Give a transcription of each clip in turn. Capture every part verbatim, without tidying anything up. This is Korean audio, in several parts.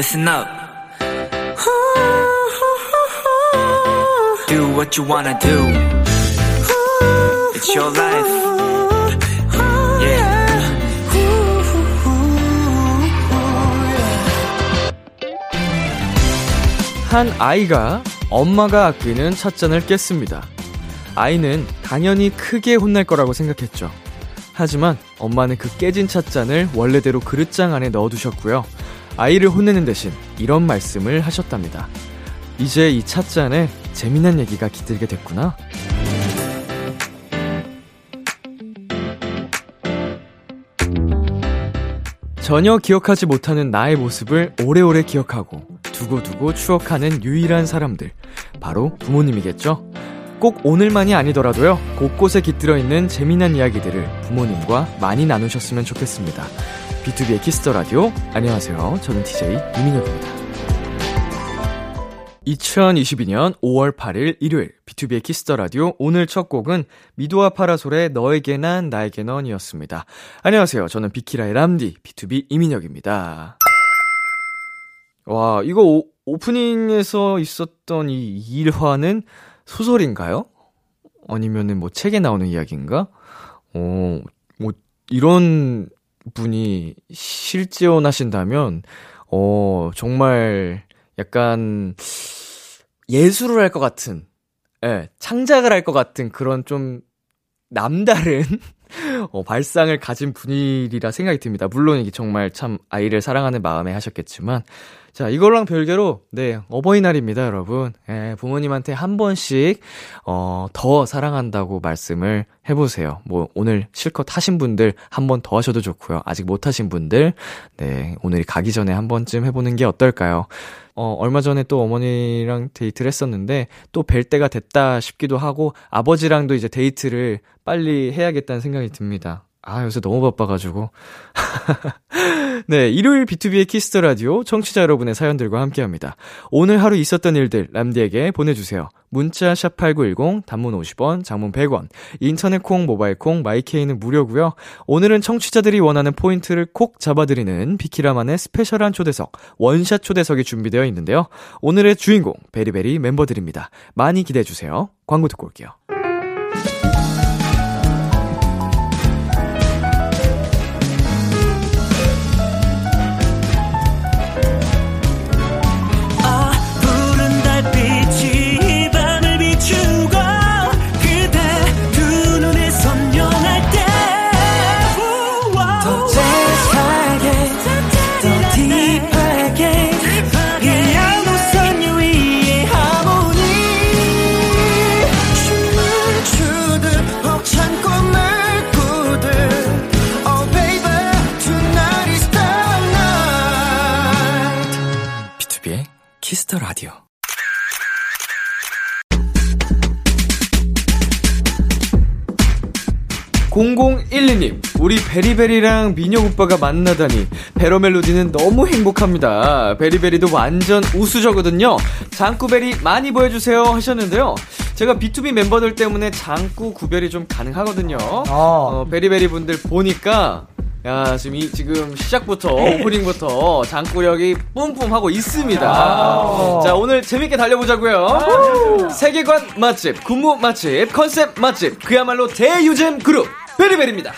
Listen up. Do what you wanna do. It's your life. Yeah. 한 아이가 엄마가 아끼는 찻잔을 깼습니다. 아이는 당연히 크게 혼날 거라고 생각했죠. 하지만 엄마는 그 깨진 찻잔을 원래대로 그릇장 안에 넣어두셨고요. 아이를 혼내는 대신 이런 말씀을 하셨답니다. 이제 이 찻잔에 재미난 얘기가 깃들게 됐구나. 전혀 기억하지 못하는 나의 모습을 오래오래 기억하고 두고두고 추억하는 유일한 사람들, 바로 부모님이겠죠? 꼭 오늘만이 아니더라도요, 곳곳에 깃들어 있는 재미난 이야기들을 부모님과 많이 나누셨으면 좋겠습니다. 비투비의 키스더 라디오, 안녕하세요. 저는 디제이 이민혁입니다. 이천이십이년 오월 팔일 일요일 비투비의 키스더 라디오, 오늘 첫 곡은 미도와 파라솔의 너에게 난 나에게 넌이었습니다. 안녕하세요. 저는 비키라의 람디 비투비 이민혁입니다. 와, 이거 오, 오프닝에서 있었던 이 일화는 소설인가요? 아니면은 뭐 책에 나오는 이야기인가? 어, 뭐 이런 분이 실재혼하신다면, 어, 정말 약간 예술을 할 것 같은, 예, 창작을 할 것 같은 그런 좀 남다른 어, 발상을 가진 분이라 생각이 듭니다. 물론 이게 정말 참 아이를 사랑하는 마음에 하셨겠지만, 자, 이거랑 별개로, 네, 어버이날입니다, 여러분. 예, 부모님한테 한 번씩, 어, 더 사랑한다고 말씀을 해보세요. 뭐, 오늘 실컷 하신 분들 한 번 더 하셔도 좋고요. 아직 못 하신 분들, 네, 오늘이 가기 전에 한 번쯤 해보는 게 어떨까요? 어, 얼마 전에 또 어머니랑 데이트를 했었는데, 또 뵐 때가 됐다 싶기도 하고, 아버지랑도 이제 데이트를 빨리 해야겠다는 생각이 듭니다. 아, 요새 너무 바빠가지고. 네, 일요일 비투비의 키스더 라디오, 청취자 여러분의 사연들과 함께합니다. 오늘 하루 있었던 일들 람디에게 보내주세요. 문자 샵팔구일공, 단문 오십 원, 장문 백 원, 인터넷 콩, 모바일 콩, 마이케이는 무료고요. 오늘은 청취자들이 원하는 포인트를 콕 잡아드리는 비키라만의 스페셜한 초대석, 원샷 초대석이 준비되어 있는데요. 오늘의 주인공 베리베리 멤버들입니다. 많이 기대해주세요. 광고 듣고 올게요. 키스더 라디오. 공공일이님, 우리 베리베리랑 민혁 오빠가 만나다니 베러 멜로디는 너무 행복합니다. 베리베리도 완전 우수저거든요. 장구베리 많이 보여주세요 하셨는데요. 제가 비투비 멤버들 때문에 장구 구별이 좀 가능하거든요. 아. 어, 베리베리 분들 보니까, 야, 지금 이, 지금 시작부터, 오프닝부터 장구력이 뿜뿜하고 있습니다. 아~ 자, 오늘 재밌게 달려보자고요. 아~ 세계관 맛집, 군무 맛집, 컨셉 맛집, 그야말로 대유잼 그룹, 베리베리입니다.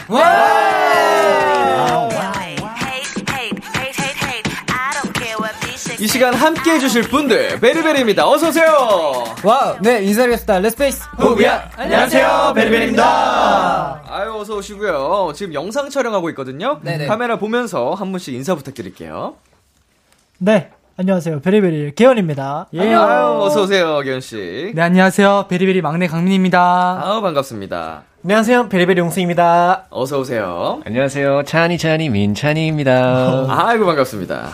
이 시간 함께 해주실 분들, 베리베리입니다. 어서오세요. 와우, 네, 인사드리겠습니다. 렛츠페이스 호구야. 안녕하세요, 베리베리입니다. 아유, 어서오시고요. 지금 영상 촬영하고 있거든요. 네네. 카메라 보면서 한 분씩 인사 부탁드릴게요. 네, 안녕하세요, 베리베리 개연입니다. 예. 아유, 어서오세요, 개연씨. 네, 안녕하세요, 베리베리 막내 강민입니다. 아우, 반갑습니다. 안녕하세요, 베리베리 용승입니다. 어서오세요. 안녕하세요, 찬이 찬이 민찬이입니다. 아이고, 반갑습니다.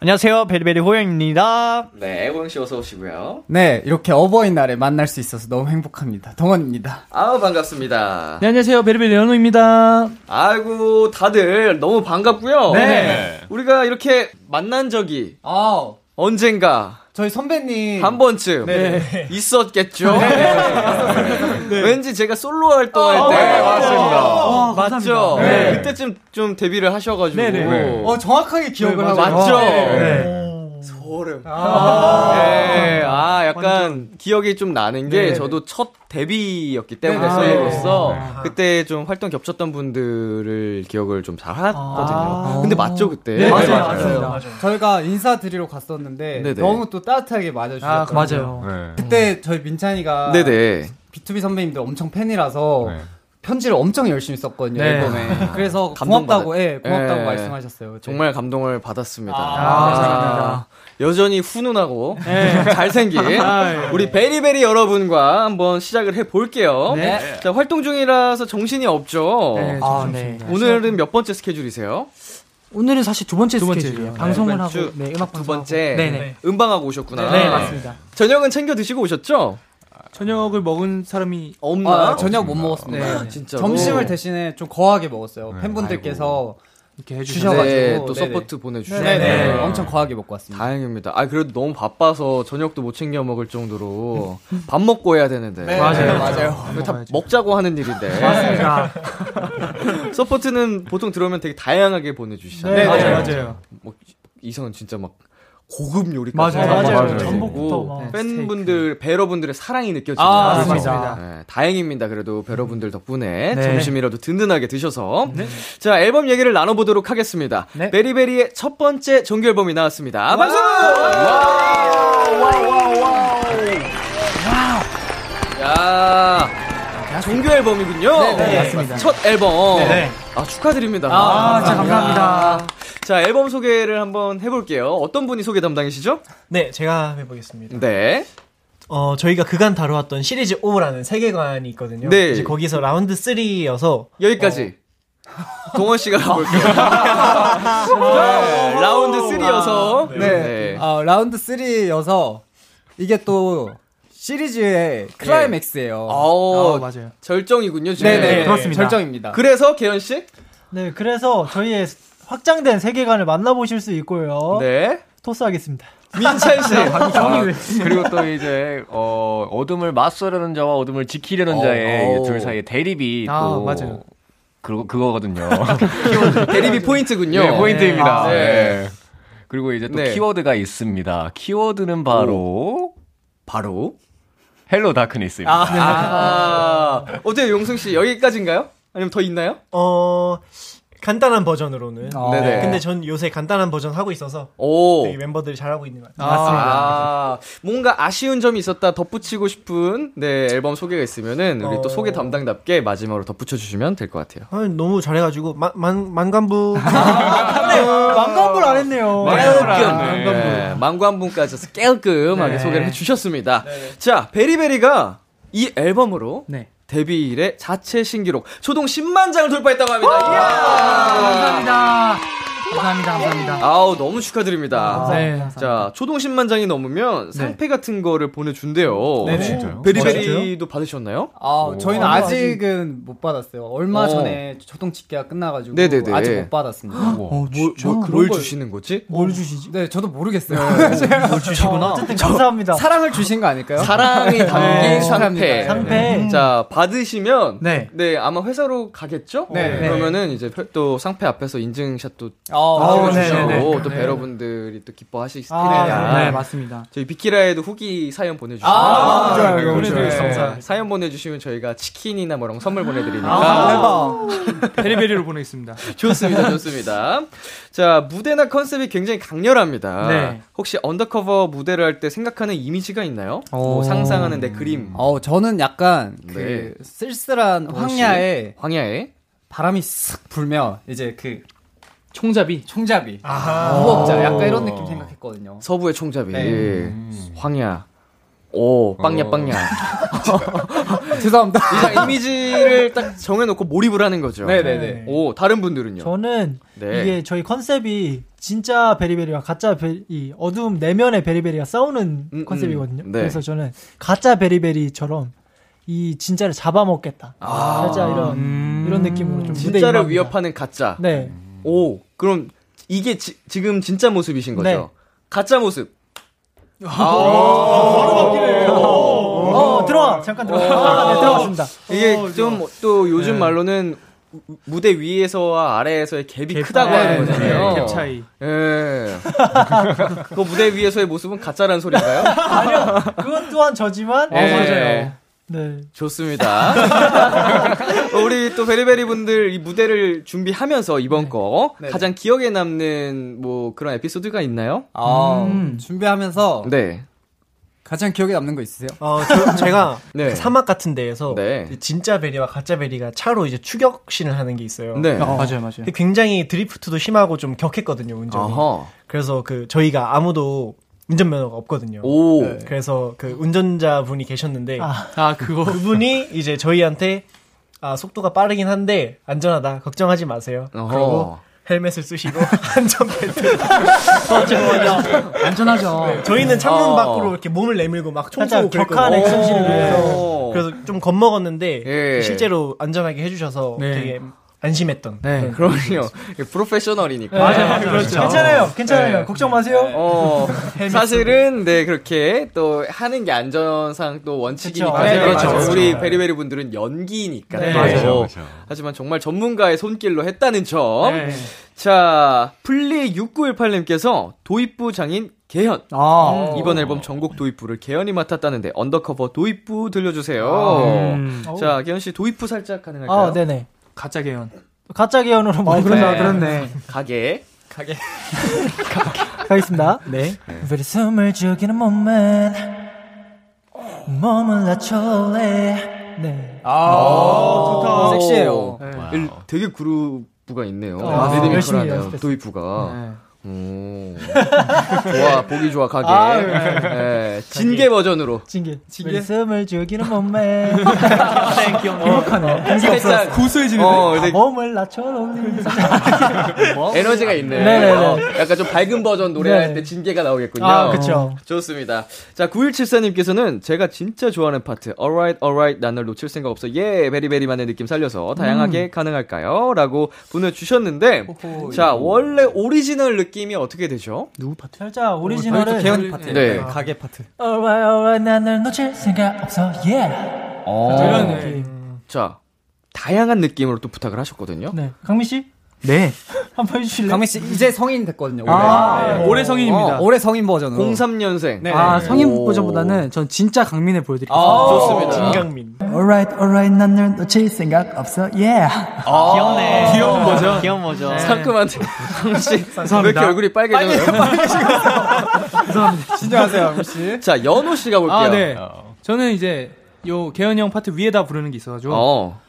안녕하세요, 베리베리 호영입니다. 네, 호영씨 어서오시고요. 네, 이렇게 어버이날에 만날 수 있어서 너무 행복합니다. 동원입니다. 아우, 반갑습니다. 네, 안녕하세요, 베리베리 연우입니다. 아이고, 다들 너무 반갑고요. 네. 네. 우리가 이렇게 만난 적이 아우. 언젠가 저희 선배님 한 번쯤 네. 있었겠죠. 네. 네. 왠지 제가 솔로 활동할 아, 때 네, 맞습니다. 아, 맞죠. 네. 그때쯤 좀 데뷔를 하셔가지고 네, 네. 어, 정확하게 기억을 네, 하고 맞죠. 네. 소름. 아, 네. 아 약간 완전. 기억이 좀 나는 게 네네. 저도 첫 데뷔였기 때문에 저희로서 아, 그때 좀 활동 겹쳤던 분들을 기억을 좀 잘 하거든요. 아. 근데 맞죠 그때? 네, 맞아요. 맞아요. 맞아요. 맞아요. 맞아요. 저희가 인사드리러 갔었는데 네네. 너무 또 따뜻하게 맞아주셨거든요. 아, 맞아요. 네. 그때 저희 민찬이가 네네. 비투비 선배님들 엄청 팬이라서 네. 편지를 엄청 열심히 썼거든요. 네. 앨범에. 그래서 고맙다고, 받았... 예, 고맙다고 예, 말씀하셨어요. 그때. 정말 감동을 받았습니다. 아~ 아~ 여전히 훈훈하고 네. 잘생긴 아, 예. 우리 베리베리 여러분과 한번 시작을 해볼게요. 네. 자, 활동 중이라서 정신이 없죠. 네, 아, 네. 오늘은 몇 번째 스케줄이세요? 오늘은 사실 두 번째, 두 번째 스케줄이에요. 네. 방송을 하고, 주, 네, 음악 방송하고. 두 번째 네. 음방하고 오셨구나. 네, 네. 맞습니다. 저녁은 챙겨 드시고 오셨죠? 저녁을 먹은 사람이 없나? 아, 저녁 못 먹었습니다. 네, 진짜 점심을 대신에 좀 거하게 먹었어요. 네, 팬분들께서 아이고. 이렇게 해주셔가지고 네, 또 네네. 서포트 보내주셔서 네, 네. 엄청 거하게 먹고 왔습니다. 다행입니다. 아 그래도 너무 바빠서 저녁도 못 챙겨 먹을 정도로 밥 먹고 해야 되는데 네, 맞아요, 맞아요. 맞아요. 다 먹자고 하는 일인데. 맞습니다. 서포트는 보통 들어오면 되게 다양하게 보내주시잖아요. 네, 맞아요, 맞아요. 뭐, 이성은 진짜 막. 고급 요리까지 맞아요. 전복부터 팬분들, 배러분들의 사랑이 느껴지네요. 아, 맞습니다. 네, 다행입니다. 그래도 배러분들 덕분에 네. 점심이라도 든든하게 드셔서 네. 자 앨범 얘기를 나눠보도록 하겠습니다. 네. 베리베리의 첫 번째 정규 앨범이 나왔습니다. 박수! 야. 정규 앨범이군요. 네, 네, 맞습니다. 첫 앨범. 네네. 아 축하드립니다. 아, 아 진짜 감사합니다. 감사합니다. 자 앨범 소개를 한번 해볼게요. 어떤 분이 소개 담당이시죠? 네, 제가 해보겠습니다. 네. 어 저희가 그간 다뤄왔던 시리즈 오라는 세계관이 있거든요. 네. 이제 거기서 라운드 삼이어서 여기까지. 어, 동원 씨가 볼게요. 네, 라운드 삼이어서. 네. 네. 어, 라운드 삼이어서 이게 또. 시리즈의 클라이맥스예요. 오, 아, 맞아요. 절정이군요, 지금. 네네, 그렇습니다. 절정입니다. 그래서 개연 씨? 네, 그래서 저희의 확장된 세계관을 만나보실 수 있고요. 네, 토스하겠습니다. 민찬 씨, 아, 그리고 또 이제 어, 어둠을 맞서려는 자와 어둠을 지키려는 자의 둘 사이의 대립이 아, 또 맞아요. 그리고 그거거든요. 대립이 포인트군요. 네, 포인트입니다. 아, 네. 네. 그리고 이제 또 네. 키워드가 있습니다. 키워드는 바로 오. 바로. 헬로 다크니스입니다. 아, 네. 아~ 어때요, 용승씨? 여기까지인가요? 아니면 더 있나요? 어, 간단한 버전으로는. 아~ 네네. 근데 전 요새 간단한 버전 하고 있어서 오. 되게 멤버들이 잘하고 있는 것 같아요. 아~ 맞습니다. 아~ 뭔가 아쉬운 점이 있었다, 덧붙이고 싶은 네, 앨범 소개가 있으면은 우리 어~ 또 소개 담당답게 마지막으로 덧붙여주시면 될 것 같아요. 아니, 너무 잘해가지고, 만, 만, 만관부. 만관부를 안 했네요. 만관부. 만관부까지 해서 깔끔하게 네. 소개를 해주셨습니다. 네네. 자, 베리베리가 이 앨범으로 네. 데뷔 이래 자체 신기록 초동 십만 장을 돌파했다고 합니다. 감사합니다. 감사합니다. 감사합니다. 아우 너무 축하드립니다. 아, 네. 자 초동 십만 장이 넘으면 상패 네. 같은 거를 보내준대요. 네, 진짜요? 베리베리도 아, 받으셨나요? 아 저희는 오. 아직은 못 받았어요. 얼마 어. 전에 초동 집계가 끝나가지고 네네네. 아직 못 받았습니다. 어, 진짜? 뭐, 뭐, 뭘 걸... 주시는 거지? 뭘 주시지? 네 저도 모르겠어요. 뭘 주시구나. 어쨌든 감사합니다. 사랑을 주신 거 아닐까요? 사랑이 담긴 상패. 상패. 자 받으시면 네. 네 아마 회사로 가겠죠? 네. 네. 그러면은 이제 또 상패 앞에서 인증샷도 어, 찍어주시고 또 배러분들이 또 기뻐하실 테니까 아, 네 맞습니다. 저희 비키라에도 후기 사연 보내주시면 아, 아, 네, 보내주세요. 네. 사연 보내주시면 저희가 치킨이나 뭐 이런 선물 보내드리니까 아, 대박. 베리베리로 보내겠습니다. 좋습니다, 좋습니다. 자 무대나 컨셉이 굉장히 강렬합니다. 네. 혹시 언더커버 무대를 할 때 생각하는 이미지가 있나요? 뭐 상상하는 내 그림. 어, 저는 약간 그 네. 쓸쓸한 황야에 황야에 바람이 쓱 불며 이제 그 총잡이, 총잡이, 무법자 약간 이런 느낌 생각했거든요. 서부의 총잡이, 네. 음. 황야, 오, 빵야, 빵야. 죄송합니다. 이상 이미지를 딱 정해놓고 몰입을 하는 거죠. 네네네. 오, 다른 분들은요? 저는 네. 이게 저희 컨셉이 진짜 베리베리와 가짜 베리, 이 어둠 내면의 베리베리가 싸우는 음, 컨셉이거든요. 음, 네. 그래서 저는 가짜 베리베리처럼. 이 진짜를 잡아먹겠다. 아~ 살짝 이런 음~ 이런 느낌으로 좀 진짜를 무대 위협하는 가짜. 네. 오 그럼 이게 지, 지금 진짜 모습이신 거죠? 네. 가짜 모습. 아~ 바로 바뀌네. 어 들어와 잠깐 들어와. 아, 네, 들어왔습니다. 이게 좀 또 요즘 네. 말로는 무대 위에서와 아래에서의 갭이 갭, 크다고 아, 하는 거잖아요. 네, 갭 차이. 예. 그 무대 위에서의 모습은 가짜라는 소리인가요? 아니요. 그것 또한 저지만. 네. 어, 맞아요. 네. 좋습니다. 우리 또 베리베리 분들 이 무대를 준비하면서 이번 네. 거 네네. 가장 기억에 남는 뭐 그런 에피소드가 있나요? 아, 음. 준비하면서. 네. 가장 기억에 남는 거 있으세요? 어, 저, 제가 네. 그 사막 같은 데에서 네. 진짜 베리와 가짜 베리가 차로 이제 추격신을 하는 게 있어요. 네. 어. 맞아요, 맞아요. 굉장히 드리프트도 심하고 좀 격했거든요, 운전이. 아하. 그래서 그 저희가 아무도 운전면허가 없거든요. 오. 네. 그래서 그 운전자 분이 계셨는데 아, 아 그거 그분이 이제 저희한테 아 속도가 빠르긴 한데 안전하다, 걱정하지 마세요. 어허. 그리고 헬멧을 쓰시고 안전벨트. 안전하죠. 네, 저희는 창문 밖으로 이렇게 몸을 내밀고 막 총 쏘고 격한 액션신을 해서 그래서 좀 겁먹었는데 예. 실제로 안전하게 해주셔서 네. 되게 안심했던. 네, 그럼요. 프로페셔널이니까. 맞아요, 맞아요. 그렇죠. 괜찮아요, 괜찮아요. 네. 걱정 마세요. 네. 어, 사실은 네 그렇게 또 하는 게 안전상 또 원칙이니까. 네, 그렇죠. 맞아요. 우리 베리베리 분들은 연기니까. 네. 맞아요. 하지만 정말 전문가의 손길로 했다는 점. 네. 자, 플리 육구일팔님께서 도입부 장인 개현. 아, 음. 이번 앨범 전곡 도입부를 개현이 맡았다는데 언더커버 도입부 들려주세요. 아, 음. 자, 개현 씨 도입부 살짝 가능할까요? 아, 네네. 가짜 개연. 가짜 개연으로 뭐. 어, 그렇네, 그렇네. 가게. 가게. 가겠습니다. 네. 우리 숨을 죽이는 몸만 몸을 낮출래. 네. 아, 좋다. 섹시해요. 네. 되게 그루브가 있네요. 아, 네. 리드미컬하네요. 도입부가. 네. 오. 좋아, 보기 좋아, 가게. 아, 네. 네. 징계 가게. 버전으로. 징계. 징계. 숨을 죽이는 몸매. 행복하네. 살짝 구수해지는데. 어, 아, 몸을 낮춰놓는. 에너지가 있네. 네네네. 어, 약간 좀 밝은 버전 노래할 때 징계가 나오겠군요. 아, 그쵸. 좋습니다. 자, 구일칠사님께서는 제가 진짜 좋아하는 파트. Alright, alright. 난 널 놓칠 생각 없어. 예, 베리베리만의 느낌 살려서 다양하게 음. 가능할까요? 라고 보내주셨는데. 호호, 자, 이거. 원래 오리지널 느낌 느낌이 어떻게 되죠? 누구 파트? 살짝 오리지널은 개연 파트. 네. 가게 파트. Alright, alright, 난 널 놓칠 생각 없어. Yeah. 이런 느낌. 자, 다양한 느낌으로 또 부탁을 하셨거든요. 네. 강민 씨? 네. 한번 해주실래요? 강민 씨 이제 성인 됐거든요. 올해. 아, 네. 올해 성인입니다. 어, 올해 성인 버전으로. 공삼년생. 네. 아, 성인 오. 버전보다는 전 진짜 강민을 보여드릴게요. 아, 좋습니다. 진강민. Alright, alright, 난 널 놓칠 생각 없어. Yeah. 아, 귀엽네. 귀여운 버전. 귀여운 버전. 네. 상큼한데. 강민 씨. 왜 이렇게 얼굴이 빨개져요? 죄송합니다. 진정하세요, 강민 씨. 자, 연호 씨가 볼게요. 아, 네. 어. 저는 이제 요 개연이 형 파트 위에다 부르는 게 있어가지고. 어.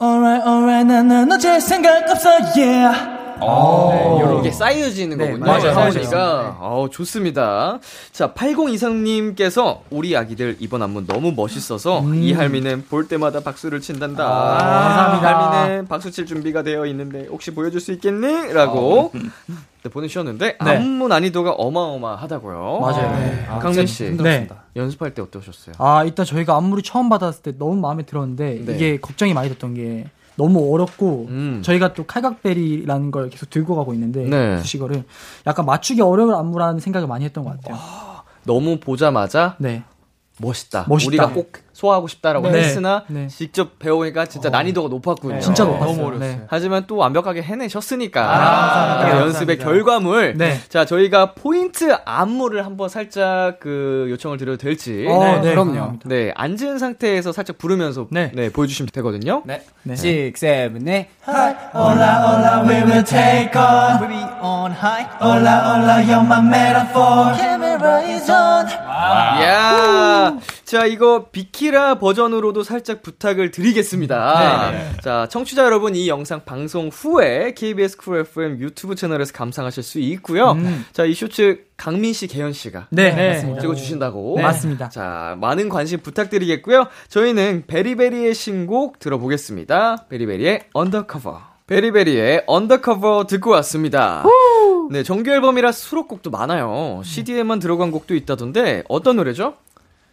Alright, alright, 난 널 놓칠 생각 없어, yeah. 오, 네, 이게 쌓여지는 네, 거군요. 맞아요, 사우니까. 네. 어, 좋습니다. 자, 팔공이삼님께서 우리 아기들 이번 안무 너무 멋있어서 음. 이 할미는 볼 때마다 박수를 친단다. 아, 감사합니다. 할미는 박수 칠 준비가 되어 있는데 혹시 보여줄 수 있겠니? 라고 아. 보내주셨는데 네. 안무 난이도가 어마어마하다고요. 맞아요. 네. 아, 강민 씨. 네. 연습할 때 어떠셨어요? 아, 일단 저희가 안무를 처음 받았을 때 너무 마음에 들었는데 네. 이게 걱정이 많이 됐던 게 너무 어렵고 음. 저희가 또 칼각베리라는 걸 계속 들고 가고 있는데 네. 수식어를 약간 맞추기 어려운 안무라는 생각을 많이 했던 것 같아요. 아, 너무 보자마자 네. 멋있다. 멋있다. 우리가 꼭 소화하고 싶다라고 네. 했으나 네. 직접 배우니까 진짜 어. 난이도가 높았군요. 네. 진짜 높았어요. 너무 어려웠어요. 네. 하지만 또 완벽하게 해내셨으니까 아, 아, 아, 연습의 결과물. 네. 자, 저희가 포인트 안무를 한번 살짝 그 요청을 드려도 될지. 어, 네. 네. 그럼요. 네, 앉은 상태에서 살짝 부르면서 네, 네 보여주시면 되거든요. 네. 육, 칠, 팔. Hi, hola, hola, we will take on. We'll be on high. Hola, hola, you're my metaphor. Camera is on. 와. 야. 자, 이거 비키라 버전으로도 살짝 부탁을 드리겠습니다. 네네. 자, 청취자 여러분 이 영상 방송 후에 케이비에스 쿨 에프엠 유튜브 채널에서 감상하실 수 있고요. 음. 자, 이 쇼츠 강민 씨, 개현 씨가 네. 네. 찍어주신다고. 네. 맞습니다. 자, 많은 관심 부탁드리겠고요. 저희는 베리베리의 신곡 들어보겠습니다. 베리베리의 언더커버. 베리베리의 언더커버 듣고 왔습니다. 후! 네, 정규 앨범이라 수록곡도 많아요. 씨디에만 들어간 곡도 있다던데 어떤 노래죠?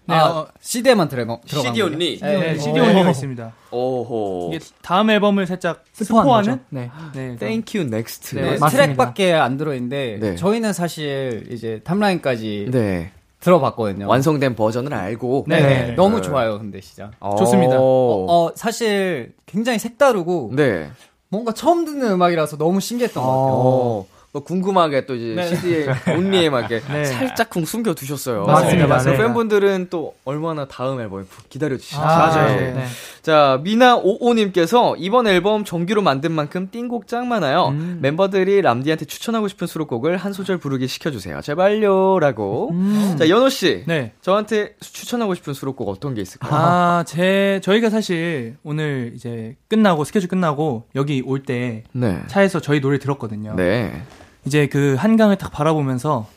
네, 아, 어, 씨디에만 들어간 씨디 온리. 네, 네, 씨디 온리가 있습니다. 오호. 이게 다음 앨범을 살짝 스포하는? 네. 네. Thank you next. 네, 네, 트랙밖에 안 들어 있는데 네. 저희는 사실 이제 탑라인까지 네. 들어봤거든요. 완성된 버전을 알고. 네네. 네네. 너무 좋아요, 근데 진짜. 좋습니다. 어, 어, 사실 굉장히 색다르고. 네. 뭔가 처음 듣는 음악이라서 너무 신기했던 것 같아요. 궁금하게 또 이제 네. 씨디에 온리에 막 이렇게 네. 살짝쿵 숨겨 두셨어요. 맞습니다. 맞습니다. 팬분들은 또 얼마나 다음 앨범을 기다려 주시는지. 아, 맞아요. 네. 네. 자, 미나오오님께서 이번 앨범 정규로 만든 만큼 띵곡 짱 많아요. 음. 멤버들이 람디한테 추천하고 싶은 수록곡을 한 소절 부르기 시켜주세요. 제발요라고. 음. 자, 연호 씨, 네. 저한테 추천하고 싶은 수록곡 어떤 게 있을까요? 아, 제 저희가 사실 오늘 이제 끝나고 스케줄 끝나고 여기 올 때 네. 차에서 저희 노래 들었거든요. 네. 이제 그 한강을 딱 바라보면서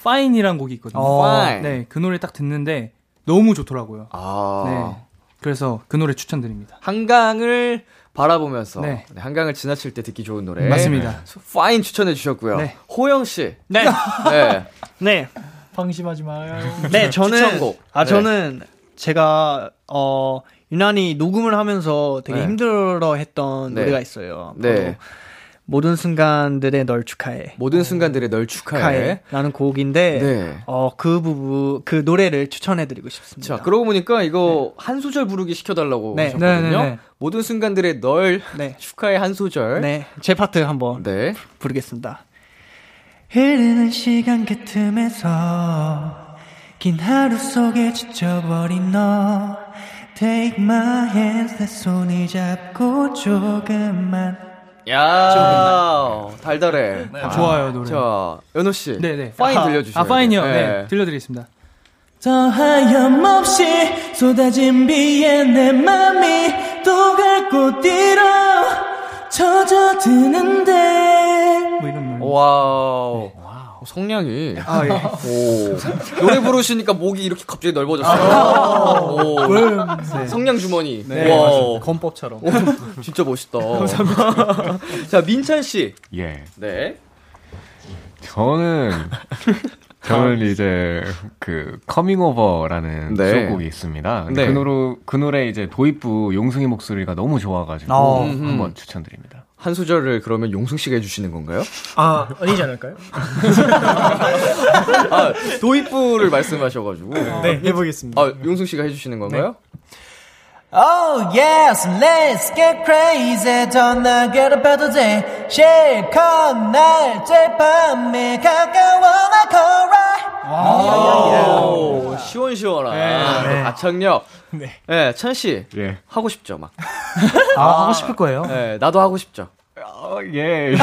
Fine이라는 곡이 있거든요. Fine. 네, 그 노래 딱 듣는데 너무 좋더라고요. 아. 네, 그래서 그 노래 추천드립니다. 한강을 바라보면서 네. 한강을 지나칠 때 듣기 좋은 노래. 맞습니다. Fine 추천해 주셨고요. 네. 호영 씨. 네. 네. 네. 방심하지 마요. 네, 저는 추천곡. 아, 네. 저는 제가 어 유난히 녹음을 하면서 되게 네. 힘들어했던 네. 노래가 있어요. 네. 모든 순간들의 널 축하해. 모든 순간들의 널 축하해. 라는 곡인데, 네. 어, 그 부분, 그 노래를 추천해드리고 싶습니다. 자, 그러고 보니까 이거 네. 한 소절 부르기 시켜달라고 네. 하셨거든요. 네. 모든 순간들의 널 네. 축하해 한 소절. 네. 제 파트 한번 네. 부르겠습니다. 흐르는 시간 그 틈에서, 긴 하루 속에 지쳐버린 너, take my hand, 내 손을 잡고 조금만 야, 달달해. 네. 아, 좋아요, 노래. 자, 연호 씨. 네네. 파인 들려주세요. 아, 파인이요? 네. 네. 들려드리겠습니다. 저 하염없이 쏟아진 비에 내 맘이 또 갈 곳 잃어 젖어드는데. 뭐 이런 말. 와우. 네. 성량이. 아, 예. 오. 노래 부르시니까 목이 이렇게 갑자기 넓어졌어요. 아, 오. 네. 성량 주머니. 네. 와. 건법처럼. 오, 진짜 멋있다. 감사합니다. 자, 민찬 씨. 예. 네. 저는 저는 이제 그 커밍 오버라는 네. 수록곡이 있습니다. 근데 네. 그 노래 그 노래 이제 도입부 용승이 목소리가 너무 좋아 가지고 아, 한번 음. 추천드립니다. 한 소절을 그러면 용승 씨가 해주시는 건가요? 아, 아니지 않을까요? 아, 도입부를 말씀하셔가지고. 네, 해보겠습니다. 아, 용승 씨가 해주시는 건가요? 네. Oh yes, let's get crazy. Don't forget about the day. 실컷 날 제밤에 가까워 나 걸어. 와, 시원시원한 네. 가창력. 네, 네 찬 씨. 예. 하고 싶죠, 막. 아, 하고 싶을 거예요. 네, 나도 하고 싶죠. 어, 예.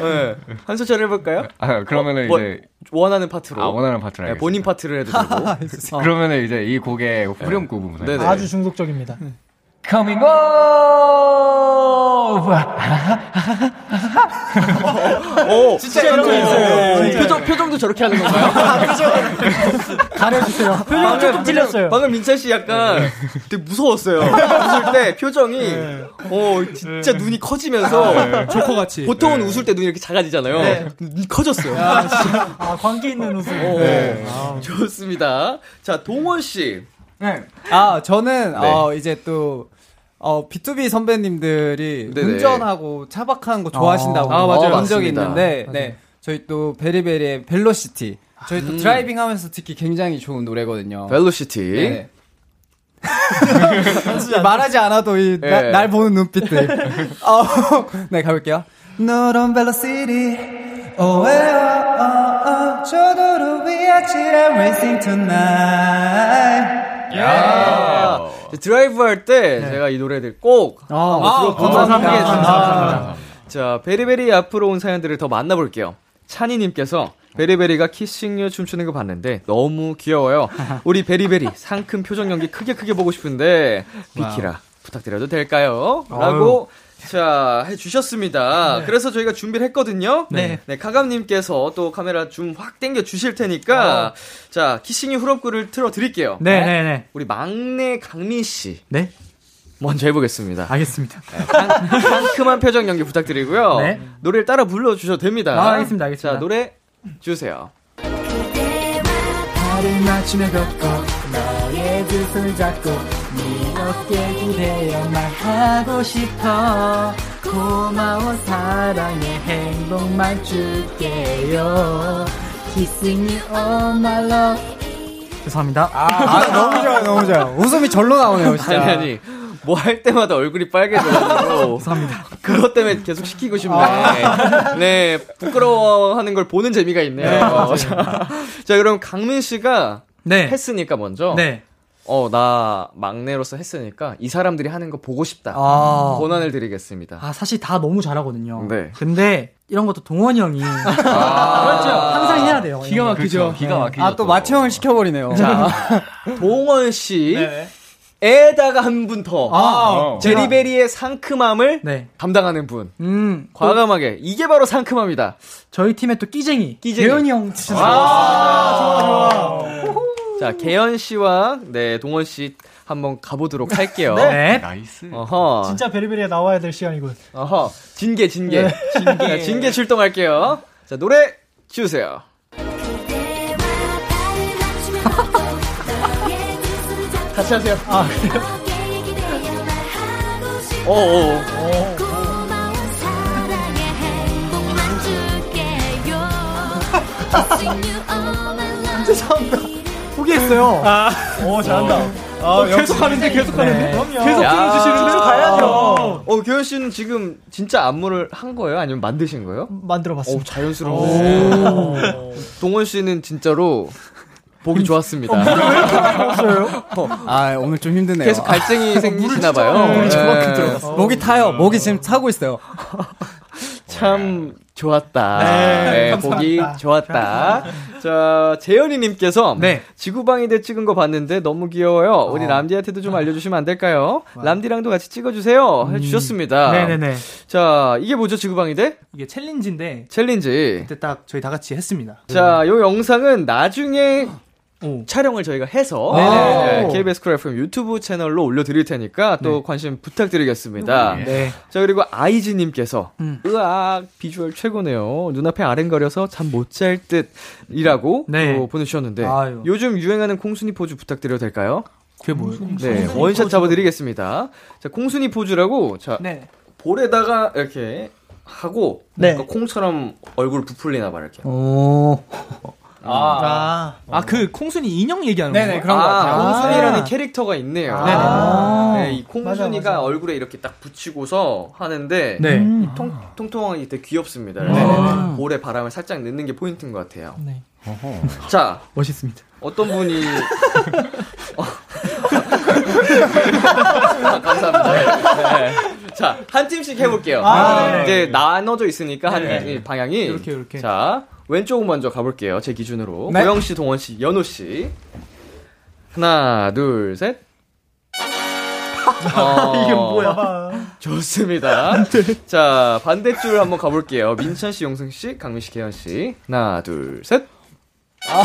네, 한 소절 해볼까요? 아, 그러면은 어, 이제 원하는 파트로. 아, 원하는 파트로. 네, 본인 파트를 해도 되고. 아, 그러면은 이제 이 곡의 후렴구 부분. 네, 아주 중독적입니다. 네. Coming over. 오, 진짜 이런 거 있어요. 표정 표정도 저렇게 하는 건가요? 가려주세요. 표정 조금 틀렸어요. 방금 민철 씨 약간 되게 무서웠어요. 웃을 때 표정이 어 진짜 눈이 커지면서 조커 같이. 보통은 웃을 때 눈이 이렇게 작아지잖아요. 눈이 커졌어요. 아, 관계 있는 웃음. 좋습니다. 자, 동원 씨. 네. 아, 저는 네. 어 이제 또 어, 비투비 선배님들이 네네. 운전하고 차박하는 거 좋아하신다고 아, 본 아, 적이 있는데, 네. 저희 또 베리베리의 벨로시티. 저희 음. 또 드라이빙 하면서 듣기 굉장히 좋은 노래거든요. 벨로시티. 네. 말하지 않아도 이, 네. 나, 날 보는 눈빛들. 어, 네, 가볼게요. 너런 벨로시티. Oh, oh, oh, 저도로 we are chillin' racing tonight. 야. Yeah. 드라이브 할 때 네. 제가 이 노래들 꼭 들어 보면서 함께했습니다. 자, 베리베리 앞으로 온 사연들을 더 만나볼게요. 찬이님께서 베리베리가 키싱유 춤추는 거 봤는데 너무 귀여워요. 우리 베리베리 상큼 표정 연기 크게 크게 보고 싶은데 비키라 부탁드려도 될까요? 라고 자, 해주셨습니다. 네. 그래서 저희가 준비를 했거든요. 네. 네, 카감님께서 또 카메라 줌 확 땡겨주실 테니까, 아. 자, 키싱이 후렴구를 틀어드릴게요. 네네네. 네, 네. 우리 막내 강민씨. 네. 먼저 해보겠습니다. 알겠습니다. 네, 상, 상큼한 표정 연기 부탁드리고요. 네. 노래를 따라 불러주셔도 됩니다. 아, 알겠습니다. 알겠습니다. 자, 노래 주세요. 발을 맞추며 걷고 너의 두 손을 잡고 네 어깨 기대어 말하고 싶어 고마워 사랑해 행복만 줄게요 Kissing You All My Love. 죄송합니다. 아, 아 너무 좋아요, 너무 좋아요. 웃음이 절로 나오네요, 진짜. 아니, 아니. 뭐 할 때마다 얼굴이 빨개져가지고. 죄송합니다. 그것 때문에 계속 시키고 싶네. 아. 네, 부끄러워하는 걸 보는 재미가 있네요. 네, 어, 자, 자, 그럼 강민 씨가 네. 했으니까 먼저. 네. 어, 나 막내로서 했으니까 이 사람들이 하는 거 보고 싶다. 아. 권한을 드리겠습니다. 아, 사실 다 너무 잘하거든요. 네. 근데 이런 것도 동원이 형이. 아. 그렇죠. 항상 해야 돼요. 기가 막히죠. 그렇죠. 기가 막히죠. 아, 또 마취형을 시켜버리네요. 자, 동원 씨. 네. 에다가 한 분 더. 아, 제리베리의 상큼함을 네. 담당하는 분. 음, 과감하게. 이게 바로 상큼함이다. 저희 팀의 또 끼쟁이. 끼쟁이. 개연이 형. 아, 아, 좋아, 좋아. 자, 개연 씨와 네, 동원 씨 한번 가보도록 할게요. 네. 나이스. 어허. 진짜 베리베리에 나와야 될 시간이군. 어허. 징계, 징계. 네. 징계. 자, 징계 출동할게요. 자, 노래 주세요. 같이 하세요. 아, 그래요? 어어. 죄송합니다. 포기했어요. 아, 오, 잘한다. 어. 어, 계속 하는데, 계속 하는데. 네. 계속 들어주시는 대로 가야죠. 어, 교현 씨는 지금 진짜 안무를 한 거예요? 아니면 만드신 거예요? 만들어봤습니다. 오, 자연스러운데. 동원 씨는 진짜로. 보기 좋았습니다. 어, 왜 이렇게 많이 먹었어요? 어, 아, 오늘 좀 힘드네요. 계속 갈증이 생기시나봐요. 물이 저만큼 들어갔어. 목이 타요. 목이 지금 타고 있어요. 참 좋았다. 네, 네, 네, 보기 좋았다. 자, 재현이님께서 네. 지구방위대 찍은 거 봤는데 너무 귀여워요. 어. 우리 람디한테도 좀 알려주시면 안 될까요? 맞아. 람디랑도 같이 찍어주세요. 음. 해주셨습니다. 네네네. 자, 이게 뭐죠, 지구방위대? 이게 챌린지인데. 챌린지. 그때 딱 저희 다 같이 했습니다. 자, 음. 요 영상은 나중에. 오. 촬영을 저희가 해서 네네, 케이비에스 Cool 에프엠 유튜브 채널로 올려드릴 테니까 또 네. 관심 부탁드리겠습니다. 네. 자, 그리고 아이지님께서 음. 으악 비주얼 최고네요. 눈앞에 아른거려서 잠 못 잘 듯이라고 네. 또 보내주셨는데 아유. 요즘 유행하는 콩순이 포즈 부탁드려도 될까요? 그게 뭐예요? 네, 원샷 포즈. 잡아드리겠습니다. 자, 콩순이 포즈라고 자 네. 볼에다가 이렇게 하고 네. 그러니까 콩처럼 얼굴 부풀리나 봐 이렇게. 오. 아, 아, 그, 콩순이 인형 얘기하는 거예요? 네네, 그런 거 같아요. 아, 콩순이라는 아. 캐릭터가 있네요. 네네. 아. 네, 이 콩순이가 맞아, 맞아. 얼굴에 이렇게 딱 붙이고서 하는데, 네. 음. 통, 통통하게 되게 귀엽습니다. 아. 볼에 바람을 살짝 넣는 게 포인트인 것 같아요. 네. 어허. 자. 멋있습니다. 어떤 분이. 어. 아, 감사합니다. 네. 자, 한 팀씩 해볼게요. 아, 네. 이제 나눠져 있으니까, 네. 한 네. 방향이. 이렇게, 이렇게. 자. 왼쪽 먼저 가볼게요. 제 기준으로. 네? 고영 씨, 동원 씨, 연우 씨. 하나, 둘, 셋. 어, 이게 뭐야? 좋습니다. 네. 자, 반대줄 한번 가볼게요. 민찬 씨, 용승 씨, 강민 씨, 개현 씨. 하나, 둘, 셋. 아,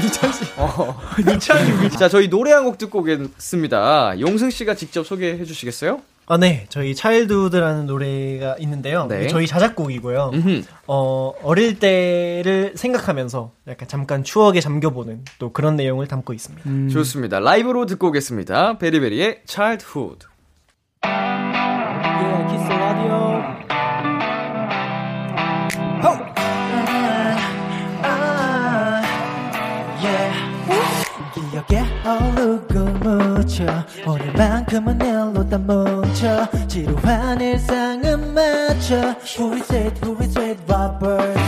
민찬 씨. 어, 민찬 씨. 자, 저희 노래 한 곡 듣고 오겠습니다. 용승 씨가 직접 소개해 주시겠어요? 아, 네. 저희 Childhood라는 노래가 있는데요. 네. 저희 자작곡이고요. 음흠. 어, 어릴 때를 생각하면서 약간 잠깐 추억에 잠겨보는 또 그런 내용을 담고 있습니다. 음. 좋습니다. 라이브로 듣고 오겠습니다. 베리베리의 Childhood. 예, 키스 라디오. 호! 기억에 어울고 묻혀 오늘만큼은 일로 다 뭉쳐 지루한 일상은 맞춰 Who is it? Who is it? Robert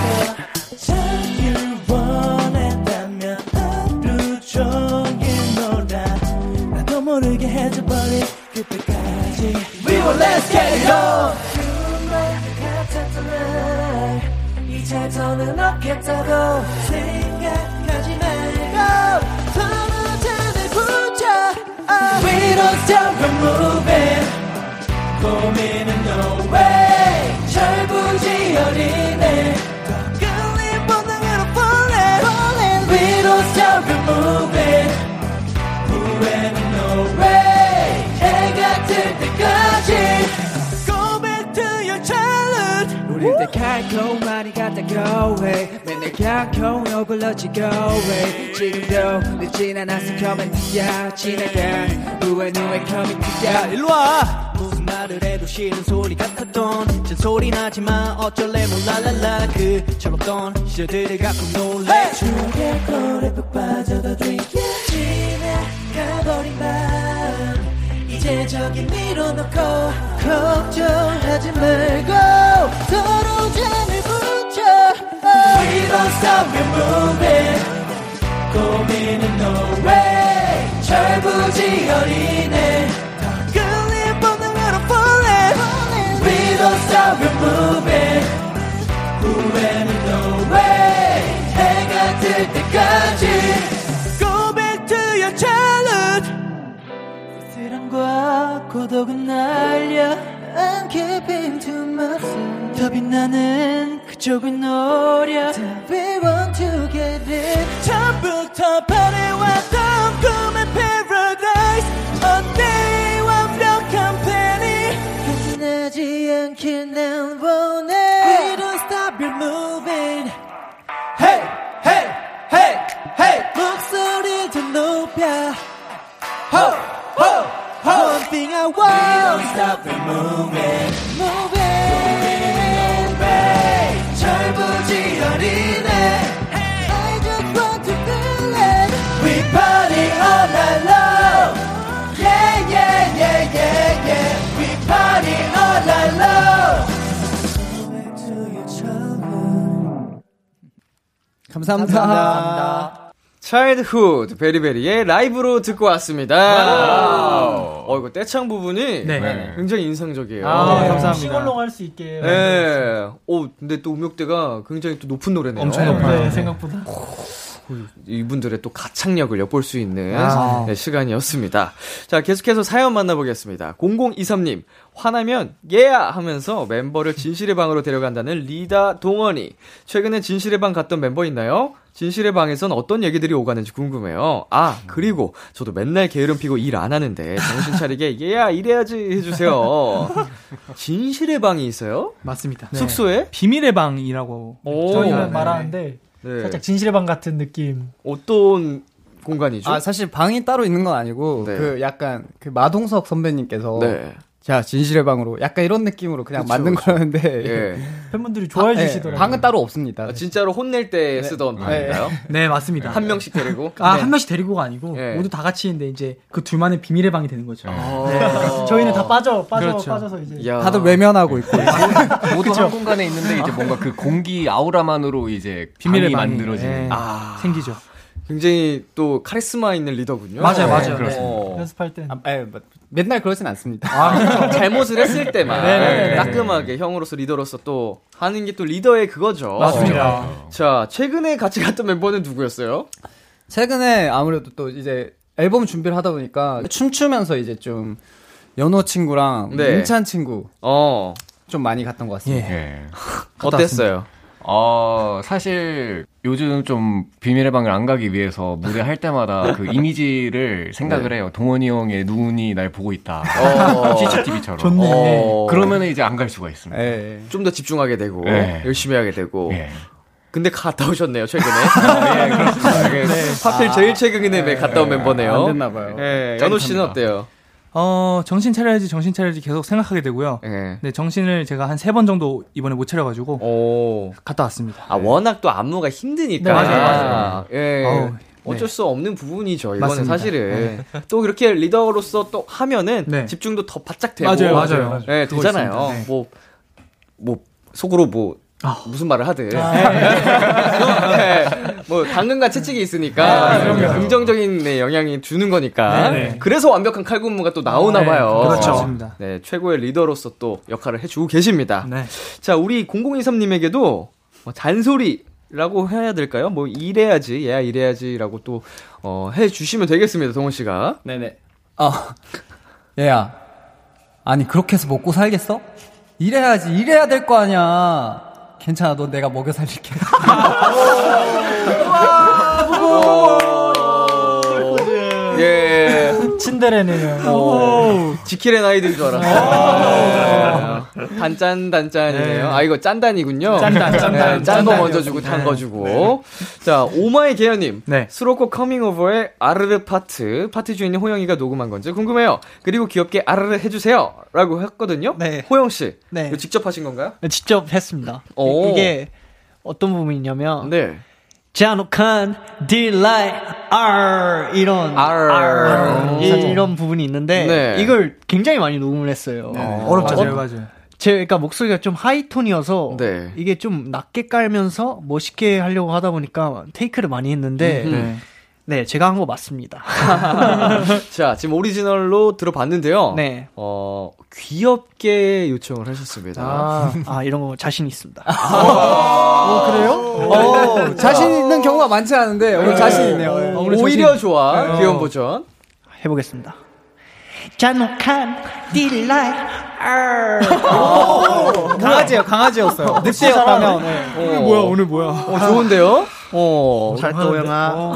자기를 원했다면 하루 종일 놀아 나도 모르게 해줘버린 그때까지 We will let's get it on 정말 같았잖아 이제 더는 없겠다고 생각하지 말고 We don't stop, we're moving. 고민은 no way. 철부지 어린애. 끌린 본능으로 falling, falling. We don't stop, we're moving. 후회는 no way. 해가 뜰 때까지. Go back to your childhood. 우릴 때 칼코마니 같아 go away. 맨날 겪고 욕을 넣지 go away. 지금도 늦진 않았어 coming to ya 지나간 후회 후회 coming to ya 일로와 무슨 말 말을 해도 싫은 소리 같았던 잔소리 나지만 어쩔래 몰랄랄라 그처럼던 시절들을 가끔 놀래 추억의 거울에 푹 빠져도 드릴게 지나가버린 밤 이제 저기 밀어놓고 걱정하지 말고 서로 잠을 붙여 We don't stop, we're moving 고민은 no way 철부지 어린애 Don't stop, we're moving. 후회는 no way. 해가 뜰 때까지. Go back to your childhood. 쓸쓸함과 고독은 날려. I'm keeping to myself. 더 빛나는 그쪽을 노려. We want to get it. 처음부터 바래왔던 꿈의 paradise. A day of your company. 끝나지 않길 난 원해 We don't stop you moving Hey, hey, hey, hey 목소리를 더 높여 Ho, ho, ho One thing I want We don't stop you moving Moving, moving 철부지 어린애 hey. I just want to feel it We party all night long Yeah, yeah, yeah, yeah, yeah Party all night long. Go back to your childhood. 감사합니다. 감사합니다. Childhood 베리베리의 라이브로 듣고 왔습니다. 와우. 어 이거 떼창 부분이 네. 굉장히 인상적이에요. 아, 네. 감사합니다. 싱얼롱 할 수 있게. 네. 오 근데 또 음역대가 굉장히 또 높은 노래네요. 엄청 높아요. 네, 생각보다. 이분들의 또 가창력을 엿볼 수 있는 아. 네, 시간이었습니다. 자, 계속해서 사연 만나보겠습니다. 공공이삼 님, 화나면 예야 하면서 멤버를 진실의 방으로 데려간다는 리다 동원이. 최근에 진실의 방 갔던 멤버 있나요? 진실의 방에선 어떤 얘기들이 오가는지 궁금해요. 아, 그리고 저도 맨날 게으름 피고 일 안 하는데 정신 차리게 예야 이래야지 해주세요. 진실의 방이 있어요? 맞습니다. 네. 숙소에? 비밀의 방이라고 저희가 말하는데 네. 살짝 진실의 방 같은 느낌. 어떤 공간이죠? 아, 사실 방이 따로 있는 건 아니고, 네. 그 약간, 그 마동석 선배님께서, 네. 자, 진실의 방으로, 약간 이런 느낌으로 그냥 그쵸, 만든 그쵸. 거였는데, 예. 팬분들이 좋아해 아, 주시더라고요. 네. 방은 따로 없습니다. 아, 진짜로 혼낼 때 네. 쓰던 네. 방인가요? 네, 맞습니다. 한 명씩 데리고? 아, 네. 한 명씩 데리고가 아니고, 네. 모두 다 같이 있는데, 이제 그 둘만의 비밀의 방이 되는 거죠. 아. 네. 저희는 다 빠져, 빠져, 그렇죠. 빠져서 이제. 야. 다들 외면하고 있고. 모두 한 공간에 있는데, 이제 뭔가 그 공기 아우라만으로 이제 비밀이 만들어지는. 네. 아. 생기죠. 굉장히 또 카리스마 있는 리더군요. 맞아요, 맞아요. 네, 네. 연습할 때. 아, 에, 맨날 그러진 않습니다. 아, 잘못을 했을 때만 네네네. 따끔하게 형으로서 리더로서 또 하는 게 또 리더의 그거죠. 맞습니다. 자, 최근에 같이 갔던 멤버는 누구였어요? 최근에 아무래도 또 이제 앨범 준비를 하다 보니까 춤추면서 이제 좀 연호 친구랑 네. 민찬 친구 어. 좀 많이 갔던 것 같습니다. 예. 어땠어요? 어, 사실 요즘 좀 비밀의 방을 안 가기 위해서 무대할 때마다 그 이미지를 생각을 네. 해요. 동원이 형의 눈이 날 보고 있다. 어, 씨씨티비처럼. 좋네. 어, 그러면 이제 안 갈 수가 있습니다. 좀 더 집중하게 되고 네. 열심히 하게 되고. 네. 근데 갔다 오셨네요, 최근에. 아, 예, 그렇습니다. 네. 하필 제일 최근에 네. 갔다 온 네. 멤버네요. 안 됐나 봐요. 네. 연호 씨는 어때요? 어, 정신 차려야지, 정신 차려야지 계속 생각하게 되고요. 네. 네 정신을 제가 한 세 번 정도 이번에 못 차려가지고. 오. 갔다 왔습니다. 아, 네. 워낙 또 안무가 힘드니까. 네, 맞아요, 맞아요. 예. 어우, 어쩔 네. 수 없는 부분이죠, 이거는 맞습니다. 사실은. 네. 또 이렇게 리더로서 또 하면은 네. 집중도 더 바짝 되고. 맞아요, 맞아요. 맞아요. 네, 되잖아요. 네. 뭐, 뭐, 속으로 뭐. 아. 무슨 말을 하든. 아, 네. 네. 뭐, 당근과 채찍이 있으니까, 아, 긍정적인 네, 영향이 주는 거니까. 네네. 그래서 완벽한 칼군무가 또 나오나봐요. 네, 그렇죠. 네, 최고의 리더로서 또 역할을 해주고 계십니다. 네. 자, 우리 공공이삼 님에게도 뭐 잔소리라고 해야 될까요? 뭐, 이래야지, 얘야 이래야지라고 또, 어, 해주시면 되겠습니다, 동훈씨가. 네네. 아, 얘야. 아니, 그렇게 해서 먹고 살겠어? 이래야지, 이래야 될 거 아니야. 괜찮아, 너 내가 먹여 살릴게. 예. 친데레네요. 지킬의 나이들인 줄 알았어. 단짠단짠이네요. 네. 아, 이거 짠단이군요. 짠단, 짠단. 네, 짠거 먼저 주고, 단 거 주고. 네. 자, 오마이 개연님. 네. 수록곡 커밍오버의 아르르 파트. 파트 주인인 호영이가 녹음한 건지 궁금해요. 그리고 귀엽게 아르르 해주세요. 라고 했거든요. 네. 호영씨. 네. 이거 직접 하신 건가요? 네, 직접 했습니다. 오. 이게 어떤 부분이냐면. 네. 잔혹한 딜라이 R 이런 R, R, R 이런 부분이 있는데 네. 이걸 굉장히 많이 녹음을 했어요. 어, 어렵죠. 맞아요, 맞아요. 제가 목소리가 좀 하이톤이어서 네. 이게 좀 낮게 깔면서 멋있게 하려고 하다 보니까 테이크를 많이 했는데 네, 네 제가 한 거 맞습니다. 자, 지금 오리지널로 들어봤는데요. 네. 어, 귀엽게 요청을 하셨습니다. 아, 아 이런 거 자신 있습니다. 어, 그래요? 오, 자신 있는 경우가 많지 않은데 오늘 자신 있네요. 네. 오늘 오히려 자신... 좋아. 네. 귀여운 버전 해보겠습니다. 잔혹한 딜라이 강아지요, 강아지였어요. 늑대였다면. 오늘 뭐야, 오늘 뭐야. 어, 좋은데요? 어, 잘했다, 호영아. 어,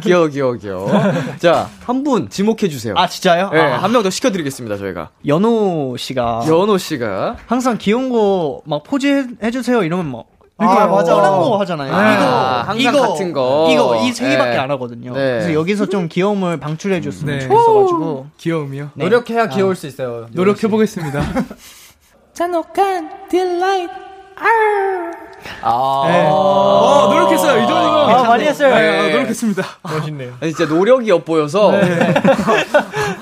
귀여워, 귀여워, 귀여워. 자, 한 분 지목해주세요. 아, 진짜요? 네, 아. 한 명 더 시켜드리겠습니다, 저희가. 연호 씨가. 연호 씨가. 항상 귀여운 거 막 포즈해주세요, 이러면 막. 아, 맞아. 뻔한 거 하잖아요. 아, 이거, 항상 이거, 같은 거. 이거, 이 세 개밖에 네. 안 하거든요. 네. 그래서 여기서 좀 귀여움을 방출해줬으면 네. 좋겠어가지고. 귀여움이요? 네. 노력해야 아. 귀여울 수 있어요. 노력해보겠습니다. 잔혹한 딜라이트 R. 아, 네. 어, 노력했어요. 이 정도면 아, 많이 했어요. 네. 네. 노력했습니다. 멋있네요. 아니, 진짜 노력이 엿보여서 네.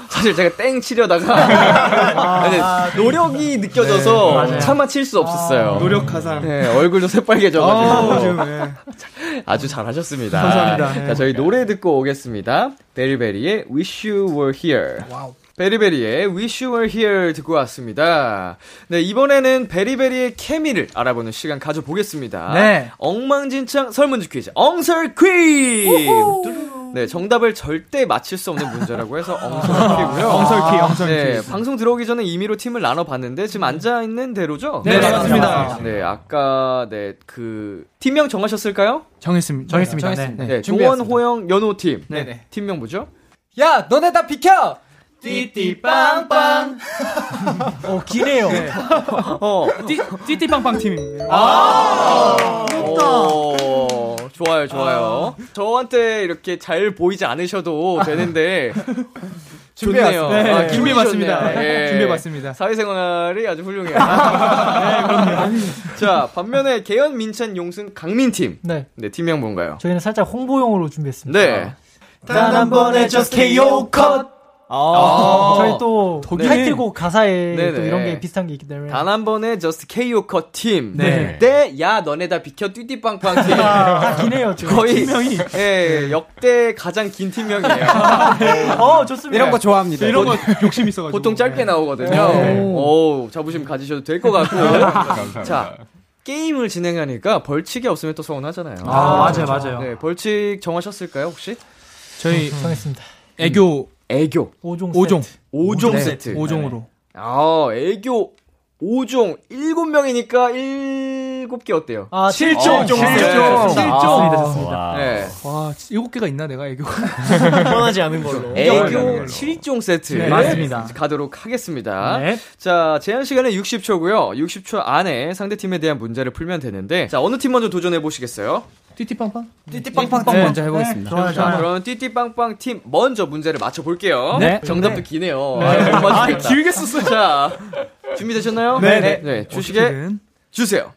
사실 제가 땡 치려다가 아, 노력이 느껴져서 네. 차마 칠 수 없었어요. 아, 노력하상. 네, 얼굴도 새빨개져가지고 아, 네. 아주 잘하셨습니다. 감사합니다. 네. 자, 저희 노래 듣고 오겠습니다. 베리베리의 Wish You Were Here. 와우. 베리베리의 Wish You Were Here 듣고 왔습니다. 네, 이번에는 베리베리의 케미를 알아보는 시간 가져보겠습니다. 네. 엉망진창 설문지 퀴즈, 엉설 퀴즈! 네, 정답을 절대 맞힐 수 없는 문제라고 해서 엉설퀴고요. 엉설퀴, 엉설퀴. 네, 방송 들어오기 전에 임의로 팀을 나눠봤는데 지금 앉아있는 대로죠? 네, 네 맞습니다. 네, 아까, 네, 그, 팀명 정하셨을까요? 정했습니다. 정했습니다. 정했습니다. 네, 네. 네 조원, 호영, 연호 팀. 네네. 네. 팀명 뭐죠? 야, 너네 다 비켜! 띠띠빵빵. 어, 기네요. 네. 어, 띠, 띠띠빵빵 팀입니다. 아! 귀엽다. 아~ 좋아요, 좋아요. 아~ 저한테 이렇게 잘 보이지 않으셔도 되는데. 준비해요. 네. 아, 준비해봤습니다. 네. 준비해봤습니다. 사회생활이 아주 훌륭해요. 네, 그럼요. 자, 반면에 개연, 민찬, 용승, 강민팀. 네. 네, 팀명 뭔가요? 저희는 살짝 홍보용으로 준비했습니다. 네. 단 한 번에 just 케이오 컷. 아, 저희 또 타이틀곡 가사에 네네. 또 이런 게 비슷한 게 있기 때문에 단 한 번에 Just 케이오 컷 팀 네. 때 야 너네 다 비켜 띠띠빵빵 팀 다 기네요. 거의 팀명이 예, 네. 역대 가장 긴 팀명이에요. 어 좋습니다. 이런 거 좋아합니다. 이런 거 욕심 있어가지고 보통 짧게 나오거든요. 네. 오 자부심 가지셔도 될 것 같고. 감사합니다. 자. 게임을 진행하니까 벌칙이 없으면 또 서운하잖아요. 아, 아 맞아요, 맞아요. 네, 벌칙 정하셨을까요 혹시? 저희 정했습니다. 애교. 애교 오 종 오 종 세트. 오 종 네. 세트. 오 종으로. 아, 애교 오 종 일곱 명이니까 일곱 개 어때요? 아, 칠 종. 칠 종. 아, 칠 종. 칠 종. 됐습니다. 네. 와, 일곱 개가 있나 내가 애교가. 편하지 않은 걸로. 애교 칠 종 세트. 네. 맞습니다. 가도록 하겠습니다. 네. 자, 제한 시간은 육십 초고요. 육십 초 안에 상대팀에 대한 문제를 풀면 되는데 자, 어느 팀 먼저 도전해 보시겠어요? 띠띠빵빵? 띠띠빵빵 네, 먼저 해보겠습니다. 네, 좋아요, 좋아요. 그럼 띠띠빵빵 팀 먼저 문제를 맞춰볼게요. 네. 정답도 네. 기네요. 네. 아, 아 길게 썼어요. 자, 준비되셨나요? 네. 네. 네. 주시게 주세요.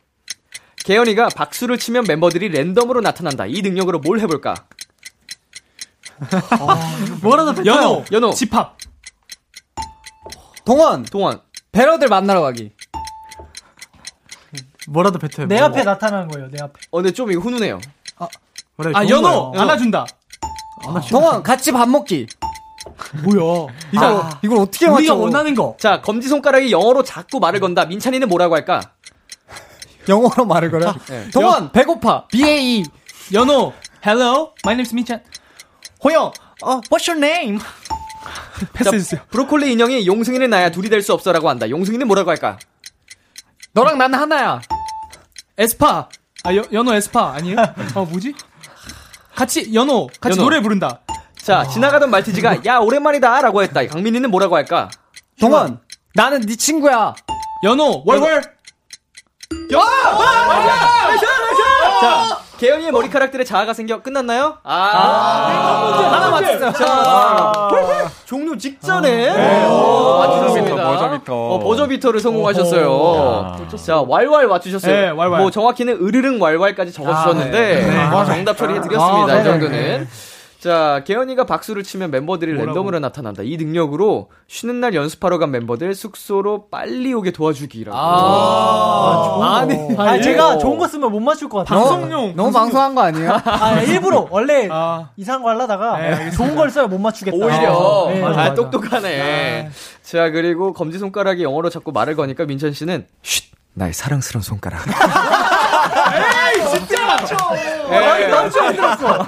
개연이가 박수를 치면 멤버들이 랜덤으로 나타난다. 이 능력으로 뭘 해볼까? 아, 뭐라도 뱉어요. 연호. 연호. 집합. 동원. 동원. 배러들 만나러 가기. 뭐라도 뱉어요. 내 뭐. 앞에 나타나는 거예요. 내 앞에. 어, 근데 좀 이거 훈훈해요. 아, 그래, 아 연호 안아준다. 아, 동원 같이 밥 먹기. 뭐야? 이거 아, 이걸 어떻게 맞춰? 우리가 원하는 거. 자, 검지 손가락이 영어로 자꾸 말을 건다. 민찬이는 뭐라고 할까? 영어로 말을 걸어. 네. 동원 여, 배고파. B A E. 연호 hello, my name is 민찬. 호영 어, what's your name? 패스해주세요. 브로콜리 인형이 용승이는 나야 둘이 될 수 없어라고 한다. 용승이는 뭐라고 할까? 너랑 난 하나야. 에스파. 아, 여, 연호 에스파 아니에요? 어, 뭐지? 같이, 연호. 같이 연호. 노래 부른다. 자, 와. 지나가던 말티즈가, 야, 오랜만이다. 라고 했다. 강민이는 뭐라고 할까? 동원. 나는 네 친구야. 연호 월월. 자, 개연이의 머리카락들의 자아가 생겨 끝났나요? 아, 하나 맞췄어요. 자, 종료 직전에 맞추셨습니다. 버저비터. 어, 버저비터를 성공하셨어요. 자, 왈왈 맞추셨어요. 뭐 정확히는 으르릉 왈왈까지 적어주셨는데 정답 처리해드렸습니다. 이 정도는. 자, 개연이가 박수를 치면 멤버들이 뭐라고? 랜덤으로 나타난다. 이 능력으로 쉬는 날 연습하러 간 멤버들 숙소로 빨리 오게 도와주기라고. 아, 아니, 아니, 아니 제가 좋은 거 쓰면 못 맞출 것 같아요. 방송용 너무 방송한 거 아니에요? 아, 일부러 원래 아. 이상한 거 하려다가 네, 좋은 걸 써야 못 맞추겠다. 오히려 아, 네, 맞아, 맞아. 똑똑하네. 아. 자, 그리고 검지 손가락이 영어로 자꾸 말을 거니까 민찬 씨는 쉿, 나의 사랑스러운 손가락. 에이, 진짜 맞춰. 에이, 맞춰 안 들었어.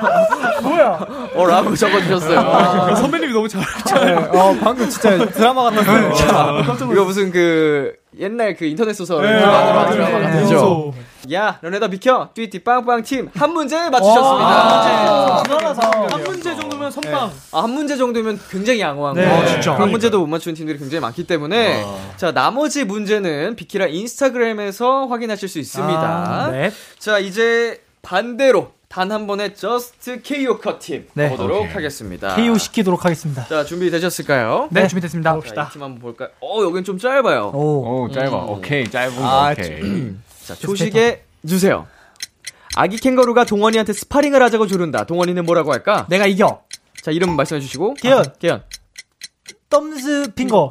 뭐야? 어, 라고 적어주셨어요. 아, 선배님이 너무 잘했잖아요. 어, 방금 진짜 드라마 같았어요. 이거 무슨 그 옛날 그 인터넷 소설 에이, 드라마 같죠. 야, 너네다 비켜. 띠띠 빵빵 팀 한 문제 맞추셨습니다. 아, 한, 문제. 한 문제 정도면 선빵. 네. 아, 한 문제 정도면 굉장히 양호한 네. 거예요. 아, 진짜. 한 문제도 못 맞추는 팀들이 굉장히 많기 때문에 아. 자, 나머지 문제는 비키라 인스타그램에서 확인하실 수 있습니다. 아, 네. 자, 이제 반대로 단 한 번의 저스트 케이오 컷 팀 네. 보도록 오케이. 하겠습니다. 케이오 시키도록 하겠습니다. 자, 준비되셨을까요? 네, 네. 준비됐습니다. 봅시다. 팀 한번 볼까요? 어, 여긴 좀 짧아요. 오, 오 짧아. 음. 오케이, 짧은 거 아, 오케이. 음. 자, 초식에 주세요. 아기 캥거루가 동원이한테 스파링을 하자고 조른다. 동원이는 뭐라고 할까? 내가 이겨. 자, 이름 말씀해 주시고. 개연. 개연. 덤스 핑거.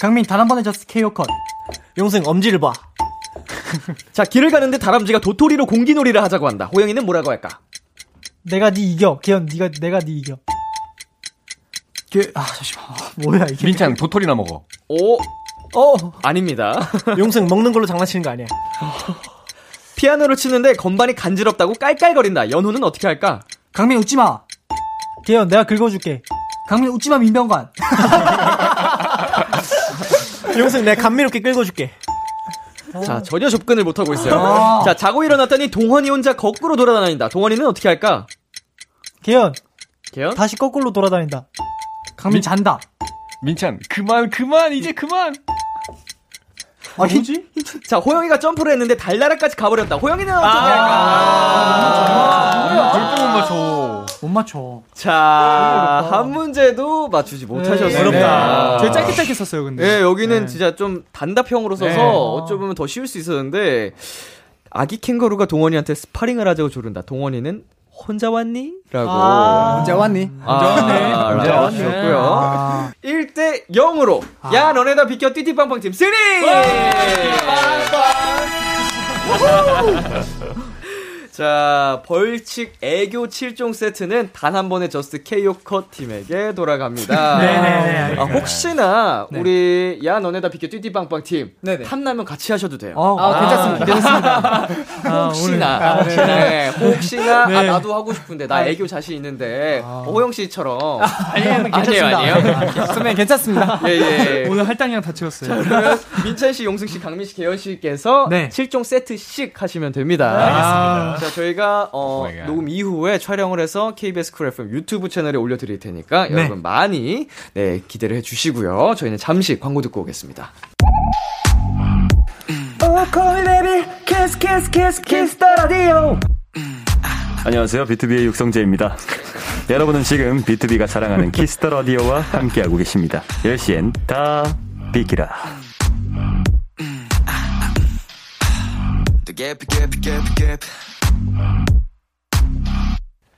강민, 단 한 번의 저스트 케이오 컷. 용승, 엄지를 봐. 자, 길을 가는데 다람쥐가 도토리로 공기놀이를 하자고 한다. 호영이는 뭐라고 할까? 내가 니 이겨. 개연, 니가, 내가 니 이겨. 개, 아, 잠시만. 아, 뭐야, 이게. 민찬, 도토리나 먹어. 오. 어, 아닙니다. 용승, 먹는 걸로 장난치는 거 아니야. 피아노를 치는데 건반이 간지럽다고 깔깔거린다. 연호는 어떻게 할까? 강민, 웃지 마. 개연, 내가 긁어줄게. 강민, 웃지 마, 민병관. 용승, 내가 감미롭게 긁어줄게. 자, 전혀 접근을 못하고 있어요. 자, 자고 일어났더니 동원이 혼자 거꾸로 돌아다닌다. 동원이는 어떻게 할까? 개연. 개연? 다시 거꾸로 돌아다닌다. 강민, 민... 잔다. 민찬, 그만, 그만, 이제 그만. 아, 힌트? 자, 호영이가 점프를 했는데 달나라까지 가버렸다. 호영이는 어떻게 할까? 절대 못 맞춰. 못 맞춰. 자, 한 문제도 맞추지 못하셨습니다. 어렵다. 제일 짧게 짧게 썼어요, 근데. 네, 여기는 네. 진짜 좀 단답형으로 써서 네. 어쩌면 더 쉬울 수 있었는데, 아기 캥거루가 동원이한테 스파링을 하자고 조른다. 동원이는 혼자 왔니? 라고. 아~ 혼자 왔니? 아~ 혼자 왔네. 아~ 혼자 왔었고요. 아~ 일 대 영으로. 아~ 야, 너네 다 비켜. 띠띠빵빵팀 승리! 자, 벌칙 애교 칠 종 세트는 단 한 번의 저스트 케이오 컷 팀에게 돌아갑니다. 네네. 아, 혹시나 네. 우리 야 너네 다 비켜 띠띠빵빵 팀 탐나면 같이 하셔도 돼요. 어, 아, 아, 괜찮습니다. 괜찮습니다. 아, 혹시나 아, 네. 네. 혹시나 네. 아, 나도 하고 싶은데 나 애교 자신 있는데 아. 호영 씨처럼 아, 아니면 괜찮습니다. 아니에요, 아니에요. 선배님 괜찮습니다. 예, 예. 오늘 할당량 다 채웠어요. 자, 그러면 민찬 씨, 용승 씨, 강민 씨, 개연 씨께서 네. 칠 종 세트씩 하시면 됩니다. 네, 알겠습니다. 아. 저희가 어, oh 녹음 이후에 촬영을 해서 케이비에스 쿨 에프엠 유튜브 채널에 올려드릴 테니까 네. 여러분 많이 네, 기대를 해주시고요. 저희는 잠시 광고 듣고 오겠습니다. 안녕하세요. 비투비의 육성재입니다. 여러분은 지금 비투비가 사랑하는 키스더 라디오와 함께하고 계십니다. 열 시엔 다 비키라.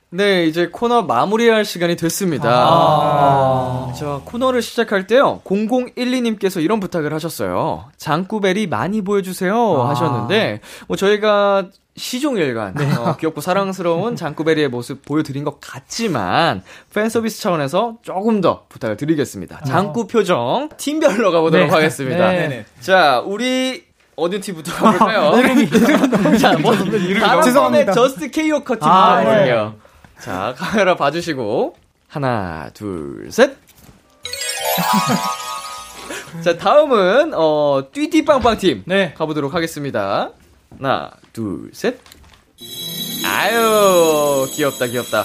네, 이제 코너 마무리할 시간이 됐습니다. 아~ 자, 코너를 시작할 때요, 공공일이 님께서 이런 부탁을 하셨어요. 장꾸베리 많이 보여주세요. 아~ 하셨는데, 뭐 저희가 시종일관 네. 어, 귀엽고 사랑스러운 장꾸베리의 모습 보여드린 것 같지만 팬서비스 차원에서 조금 더 부탁을 드리겠습니다. 장꾸 표정 팀별로 가보도록 네. 하겠습니다. 네. 네. 자, 우리 어느 팀부터 가볼까요? 이름이 죄송합니다. 다음에 저스트 케이오 컷 팀부터 가볼게요. 자, 카메라 봐주시고 하나, 둘, 셋. 자, 다음은 어 띠띠빵빵 팀 네. 가보도록 하겠습니다. 하나, 둘, 셋. 아유, 귀엽다, 귀엽다.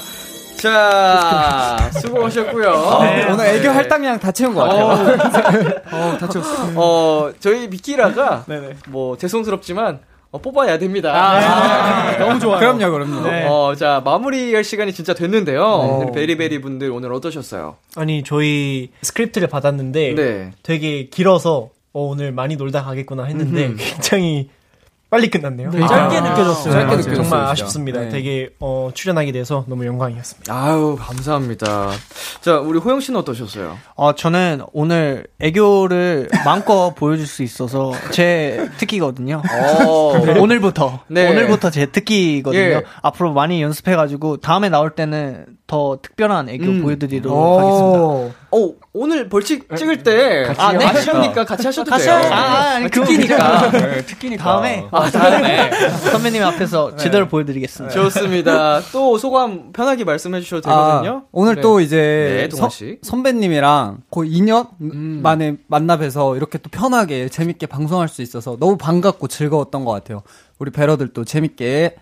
자, 수고하셨고요. 어, 네. 오늘 애교 할당량 다 채운 것 같아요. 어, 다 채웠어. 어, 저희 미키라가 뭐 죄송스럽지만 어, 뽑아야 됩니다. 아, 네. 아, 네. 너무 좋아요. 그럼요, 그럼요. 네. 어, 자, 마무리할 시간이 진짜 됐는데요. 네. 베리베리 분들 오늘 어떠셨어요? 아니, 저희 스크립트를 받았는데 네. 되게 길어서 어, 오늘 많이 놀다 가겠구나 했는데 음흠. 굉장히 빨리 끝났네요. 네. 짧게 아, 느껴졌어요. 짧게 아, 느껴졌어요. 정말 아쉽습니다. 네. 되게 어, 출연하게 돼서 너무 영광이었습니다. 아유, 감사합니다. 자, 우리 호영 씨는 어떠셨어요? 어, 저는 오늘 애교를 마음껏 보여줄 수 있어서 제 특기거든요. 오, 네. 오늘부터 네. 오늘부터 제 특기거든요. 예. 앞으로 많이 연습해가지고 다음에 나올 때는 더 특별한 애교 음. 보여드리도록 오. 하겠습니다. 오, 오늘 벌칙 찍을 때 아, 네? 아시니까 같이 하셔도 같이 돼요. 아, 아니, 특기니까. 네, 특기니까. 다음에 아, 다음에 선배님 앞에서 네. 제대로 보여드리겠습니다. 좋습니다. 또 소감 편하게 말씀해 주셔도 되거든요. 아, 오늘 네. 또 이제 네, 서, 선배님이랑 거의 이 년 음. 만에 만나 뵈서 이렇게 또 편하게 재밌게 방송할 수 있어서 너무 반갑고 즐거웠던 것 같아요. 우리 배러들도 재밌게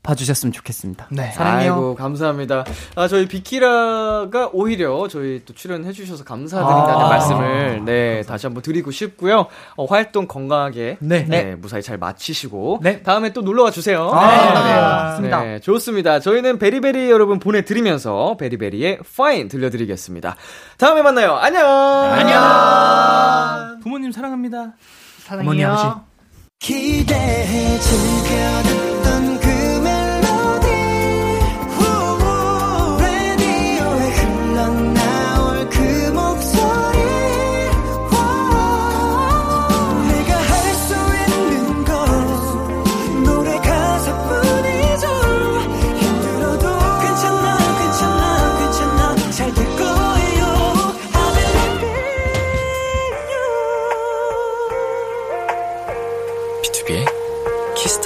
봐주셨으면 좋겠습니다. 네. 사랑해요. 아이고, 감사합니다. 아, 저희 비키라가 오히려 저희 또 출연해주셔서 감사드린다는 아~ 말씀을, 네, 감사합니다. 다시 한번 드리고 싶고요. 어, 활동 건강하게, 네. 네, 네, 무사히 잘 마치시고, 네. 다음에 또 놀러와 주세요. 아, 네, 네, 네, 맞습니다. 네, 좋습니다. 저희는 베리베리 여러분 보내드리면서 베리베리의 Fine 들려드리겠습니다. 다음에 만나요. 안녕! 안녕! 부모님 사랑합니다. 사랑해요. 어머니, 아버지. 기대해 즐겨듣던 그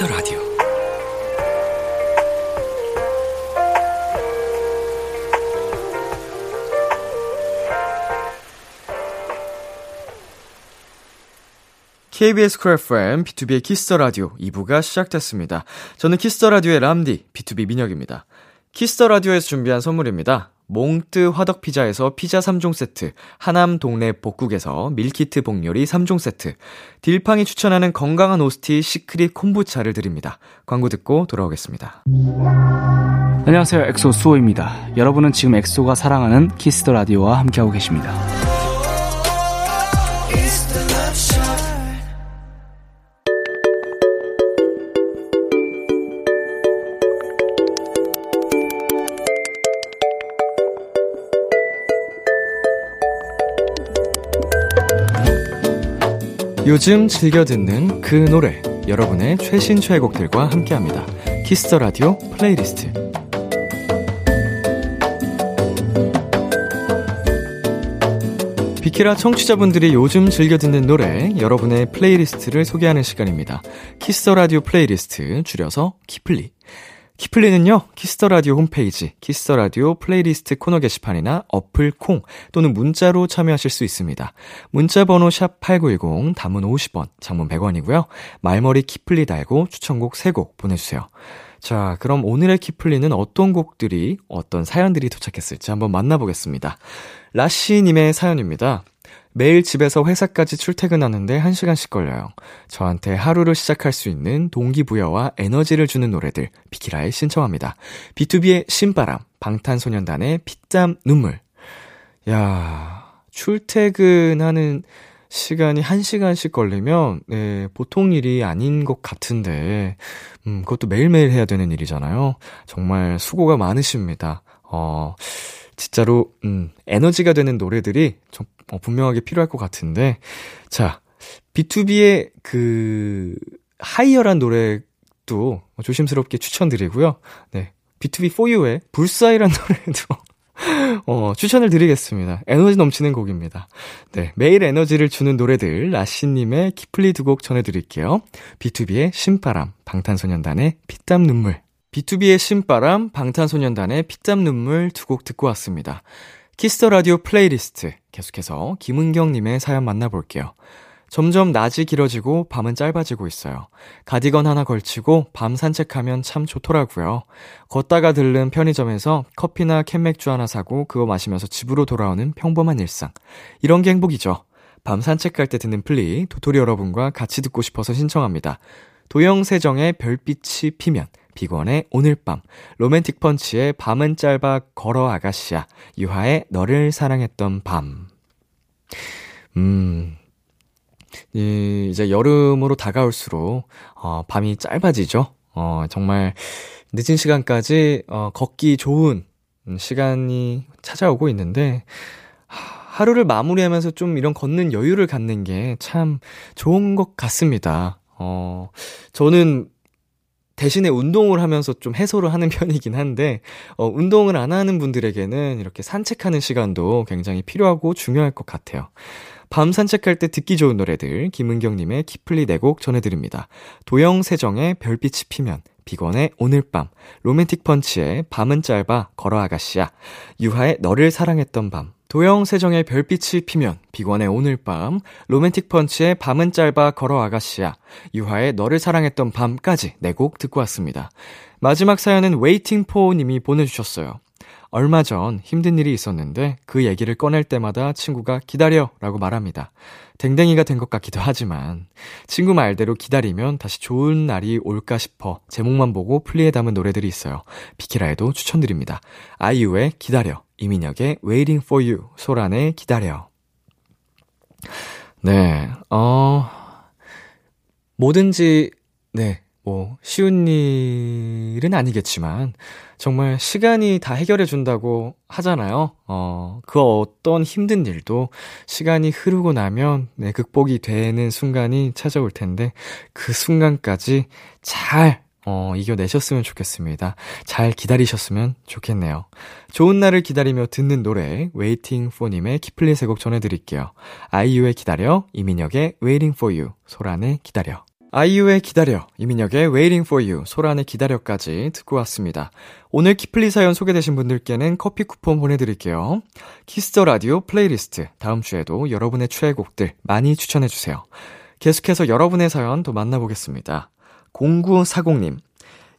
라디오 케이비에스 Cool 에프엠 비투비의 키스더 라디오 이 부가 시작됐습니다. 저는 키스더 라디오의 람디 비투비 민혁입니다. 키스더 라디오에서 준비한 선물입니다. 몽뜨 화덕피자에서 피자 삼 종 세트, 하남 동네 복국에서 밀키트 복요리 삼 종 세트, 딜팡이 추천하는 건강한 오스티 시크릿 콤부차를 드립니다. 광고 듣고 돌아오겠습니다. 안녕하세요, 엑소 수호입니다. 여러분은 지금 엑소가 사랑하는 키스 더 라디오와 함께하고 계십니다. 요즘 즐겨 듣는 그 노래, 여러분의 최신 최애곡들과 함께합니다. 키스 더 라디오 플레이리스트. 비키라 청취자분들이 요즘 즐겨 듣는 노래, 여러분의 플레이리스트를 소개하는 시간입니다. 키스 더 라디오 플레이리스트, 줄여서 키플리. 키플리는요, 키스더라디오 홈페이지 키스더라디오 플레이리스트 코너 게시판이나 어플 콩 또는 문자로 참여하실 수 있습니다. 문자 번호 샵팔구일공, 단문 오십 원, 장문 백 원이고요. 말머리 키플리 달고 추천곡 세 곡 보내주세요. 자, 그럼 오늘의 키플리는 어떤 곡들이, 어떤 사연들이 도착했을지 한번 만나보겠습니다. 라시님의 사연입니다. 매일 집에서 회사까지 출퇴근하는데 한 시간씩 걸려요. 저한테 하루를 시작할 수 있는 동기부여와 에너지를 주는 노래들 비키라에 신청합니다. 비투비의 신바람, 방탄소년단의 피땀 눈물. 야, 출퇴근하는 시간이 한 시간씩 걸리면 네, 보통 일이 아닌 것 같은데 음, 그것도 매일매일 해야 되는 일이잖아요. 정말 수고가 많으십니다. 어... 진짜로 음, 에너지가 되는 노래들이 좀 어, 분명하게 필요할 것 같은데, 자, 비투비의 그 하이어란 노래도 조심스럽게 추천드리고요. 네, 비투비 포유의 불사이란 노래도 어, 추천을 드리겠습니다. 에너지 넘치는 곡입니다. 네, 매일 에너지를 주는 노래들 라시님의 키플리 두 곡 전해드릴게요. 비투비의 신바람, 방탄소년단의 피땀 눈물. 비투비의 신바람, 방탄소년단의 피땀 눈물 두 곡 듣고 왔습니다. 키스 더 라디오 플레이리스트, 계속해서 김은경님의 사연 만나볼게요. 점점 낮이 길어지고 밤은 짧아지고 있어요. 가디건 하나 걸치고 밤 산책하면 참 좋더라고요. 걷다가 들른 편의점에서 커피나 캔맥주 하나 사고 그거 마시면서 집으로 돌아오는 평범한 일상. 이런 게 행복이죠. 밤 산책 갈 때 듣는 플리, 도토리 여러분과 같이 듣고 싶어서 신청합니다. 도영세정의 별빛이 피면, 비건의 오늘 밤, 로맨틱 펀치의 밤은 짧아 걸어 아가씨야, 유하의 너를 사랑했던 밤. 음... 이, 이제 여름으로 다가올수록, 어, 밤이 짧아지죠? 어, 정말, 늦은 시간까지, 어, 걷기 좋은 시간이 찾아오고 있는데, 하루를 마무리하면서 좀 이런 걷는 여유를 갖는 게 참 좋은 것 같습니다. 어, 저는 대신에 운동을 하면서 좀 해소를 하는 편이긴 한데, 어, 운동을 안 하는 분들에게는 이렇게 산책하는 시간도 굉장히 필요하고 중요할 것 같아요. 밤 산책할 때 듣기 좋은 노래들, 김은경님의 키플리 네곡 전해드립니다. 도영세정의 별빛이 피면, 비건의 오늘 밤, 로맨틱 펀치의 밤은 짧아 걸어 아가씨야, 유하의 너를 사랑했던 밤. 도영세정의 별빛이 피면, 비건의 오늘 밤, 로맨틱 펀치의 밤은 짧아 걸어 아가씨야, 유하의 너를 사랑했던 밤까지 네곡 듣고 왔습니다. 마지막 사연은 웨이팅포님이 보내주셨어요. 얼마 전 힘든 일이 있었는데 그 얘기를 꺼낼 때마다 친구가 기다려 라고 말합니다. 댕댕이가 된 것 같기도 하지만 친구 말대로 기다리면 다시 좋은 날이 올까 싶어 제목만 보고 플리에 담은 노래들이 있어요. 비키라에도 추천드립니다. 아이유의 기다려, 이민혁의 Waiting for You, 소란의 기다려. 네, 어... 뭐든지... 네. 뭐, 쉬운 일은 아니겠지만, 정말 시간이 다 해결해준다고 하잖아요. 어, 그 어떤 힘든 일도 시간이 흐르고 나면, 네, 극복이 되는 순간이 찾아올 텐데, 그 순간까지 잘, 어, 이겨내셨으면 좋겠습니다. 잘 기다리셨으면 좋겠네요. 좋은 날을 기다리며 듣는 노래, 웨이팅 포님의 키플리 세 곡 전해드릴게요. 아이유의 기다려, 이민혁의 Waiting for You, 소란의 기다려. 아이유의 기다려, 이민혁의 Waiting for You, 소란의 기다려까지 듣고 왔습니다. 오늘 키플리 사연 소개되신 분들께는 커피 쿠폰 보내드릴게요. 키스더 라디오 플레이리스트, 다음 주에도 여러분의 최애곡들 많이 추천해주세요. 계속해서 여러분의 사연 또 만나보겠습니다. 공구사공님,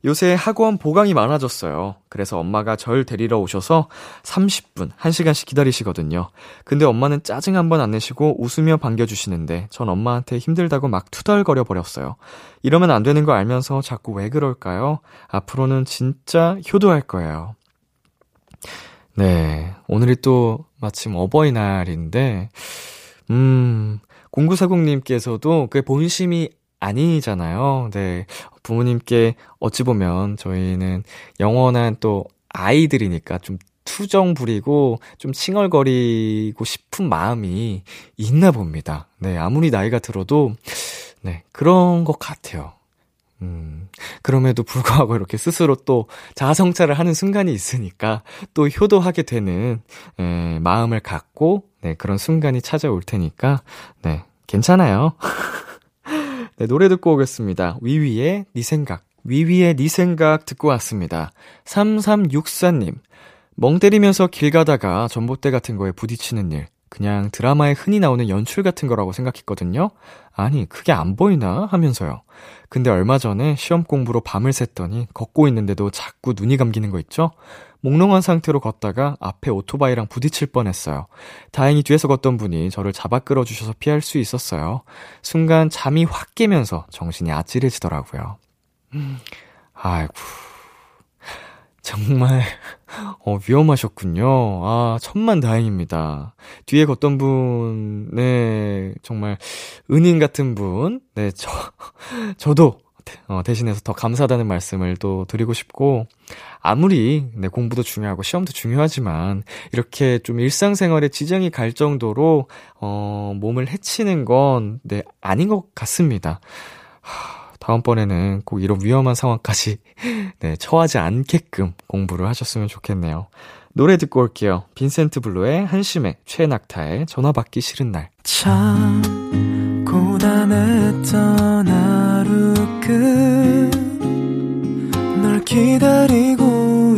요새 학원 보강이 많아졌어요. 그래서 엄마가 절 데리러 오셔서 삼십 분, 한 시간씩 기다리시거든요. 근데 엄마는 짜증 한 번 안 내시고 웃으며 반겨주시는데 전 엄마한테 힘들다고 막 투덜거려 버렸어요. 이러면 안 되는 거 알면서 자꾸 왜 그럴까요? 앞으로는 진짜 효도할 거예요. 네, 오늘이 또 마침 어버이날인데 음, 공구사공님께서도 그게 본심이 아니잖아요. 네, 부모님께 어찌 보면 저희는 영원한 또 아이들이니까 좀 투정 부리고 좀 칭얼거리고 싶은 마음이 있나 봅니다. 네, 아무리 나이가 들어도 네, 그런 것 같아요. 음, 그럼에도 불구하고 이렇게 스스로 또 자아성찰을 하는 순간이 있으니까 또 효도하게 되는 에, 마음을 갖고 네, 그런 순간이 찾아올 테니까 네, 괜찮아요. 네, 노래 듣고 오겠습니다. 위위의 니 생각. 위위의 니 생각 듣고 왔습니다. 삼삼육사님, 멍 때리면서 길 가다가 전봇대 같은 거에 부딪히는 일, 그냥 드라마에 흔히 나오는 연출 같은 거라고 생각했거든요. 아니, 그게 안 보이나? 하면서요. 근데 얼마 전에 시험 공부로 밤을 샜더니 걷고 있는데도 자꾸 눈이 감기는 거 있죠? 몽롱한 상태로 걷다가 앞에 오토바이랑 부딪힐 뻔했어요. 다행히 뒤에서 걷던 분이 저를 잡아 끌어주셔서 피할 수 있었어요. 순간 잠이 확 깨면서 정신이 아찔해지더라고요. 아이고, 정말 어, 위험하셨군요. 아, 천만 다행입니다. 뒤에 걷던 분, 네, 정말 은인 같은 분, 네, 저, 저도 어, 대신해서 더 감사하다는 말씀을 또 드리고 싶고, 아무리 네, 공부도 중요하고 시험도 중요하지만 이렇게 좀 일상생활에 지장이 갈 정도로 어, 몸을 해치는 건 네, 아닌 것 같습니다. 하, 다음번에는 꼭 이런 위험한 상황까지 네, 처하지 않게끔 공부를 하셨으면 좋겠네요. 노래 듣고 올게요. 빈센트 블루의 한심해, 최낙타의 전화받기 싫은 날. 참 고단했던 하루 끝 널 기다리고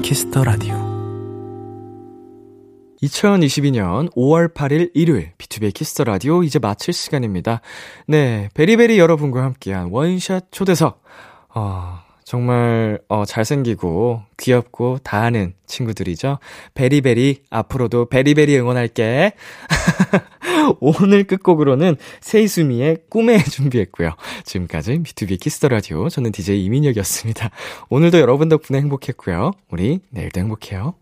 키스 더 라디오 이천이십이 년 오월 팔일 일요일 비투비의 키스터 라디오 이제 마칠 시간입니다. 네, 베리베리 여러분과 함께한 원샷 초대석. 어, 정말 어, 잘생기고 귀엽고 다 아는 친구들이죠. 베리베리 앞으로도 베리베리 응원할게. 오늘 끝곡으로는 세이수미의 꿈에 준비했고요. 지금까지 비투비 키스터 라디오 저는 디제이 이민혁이었습니다. 오늘도 여러분 덕분에 행복했고요. 우리 내일도 행복해요.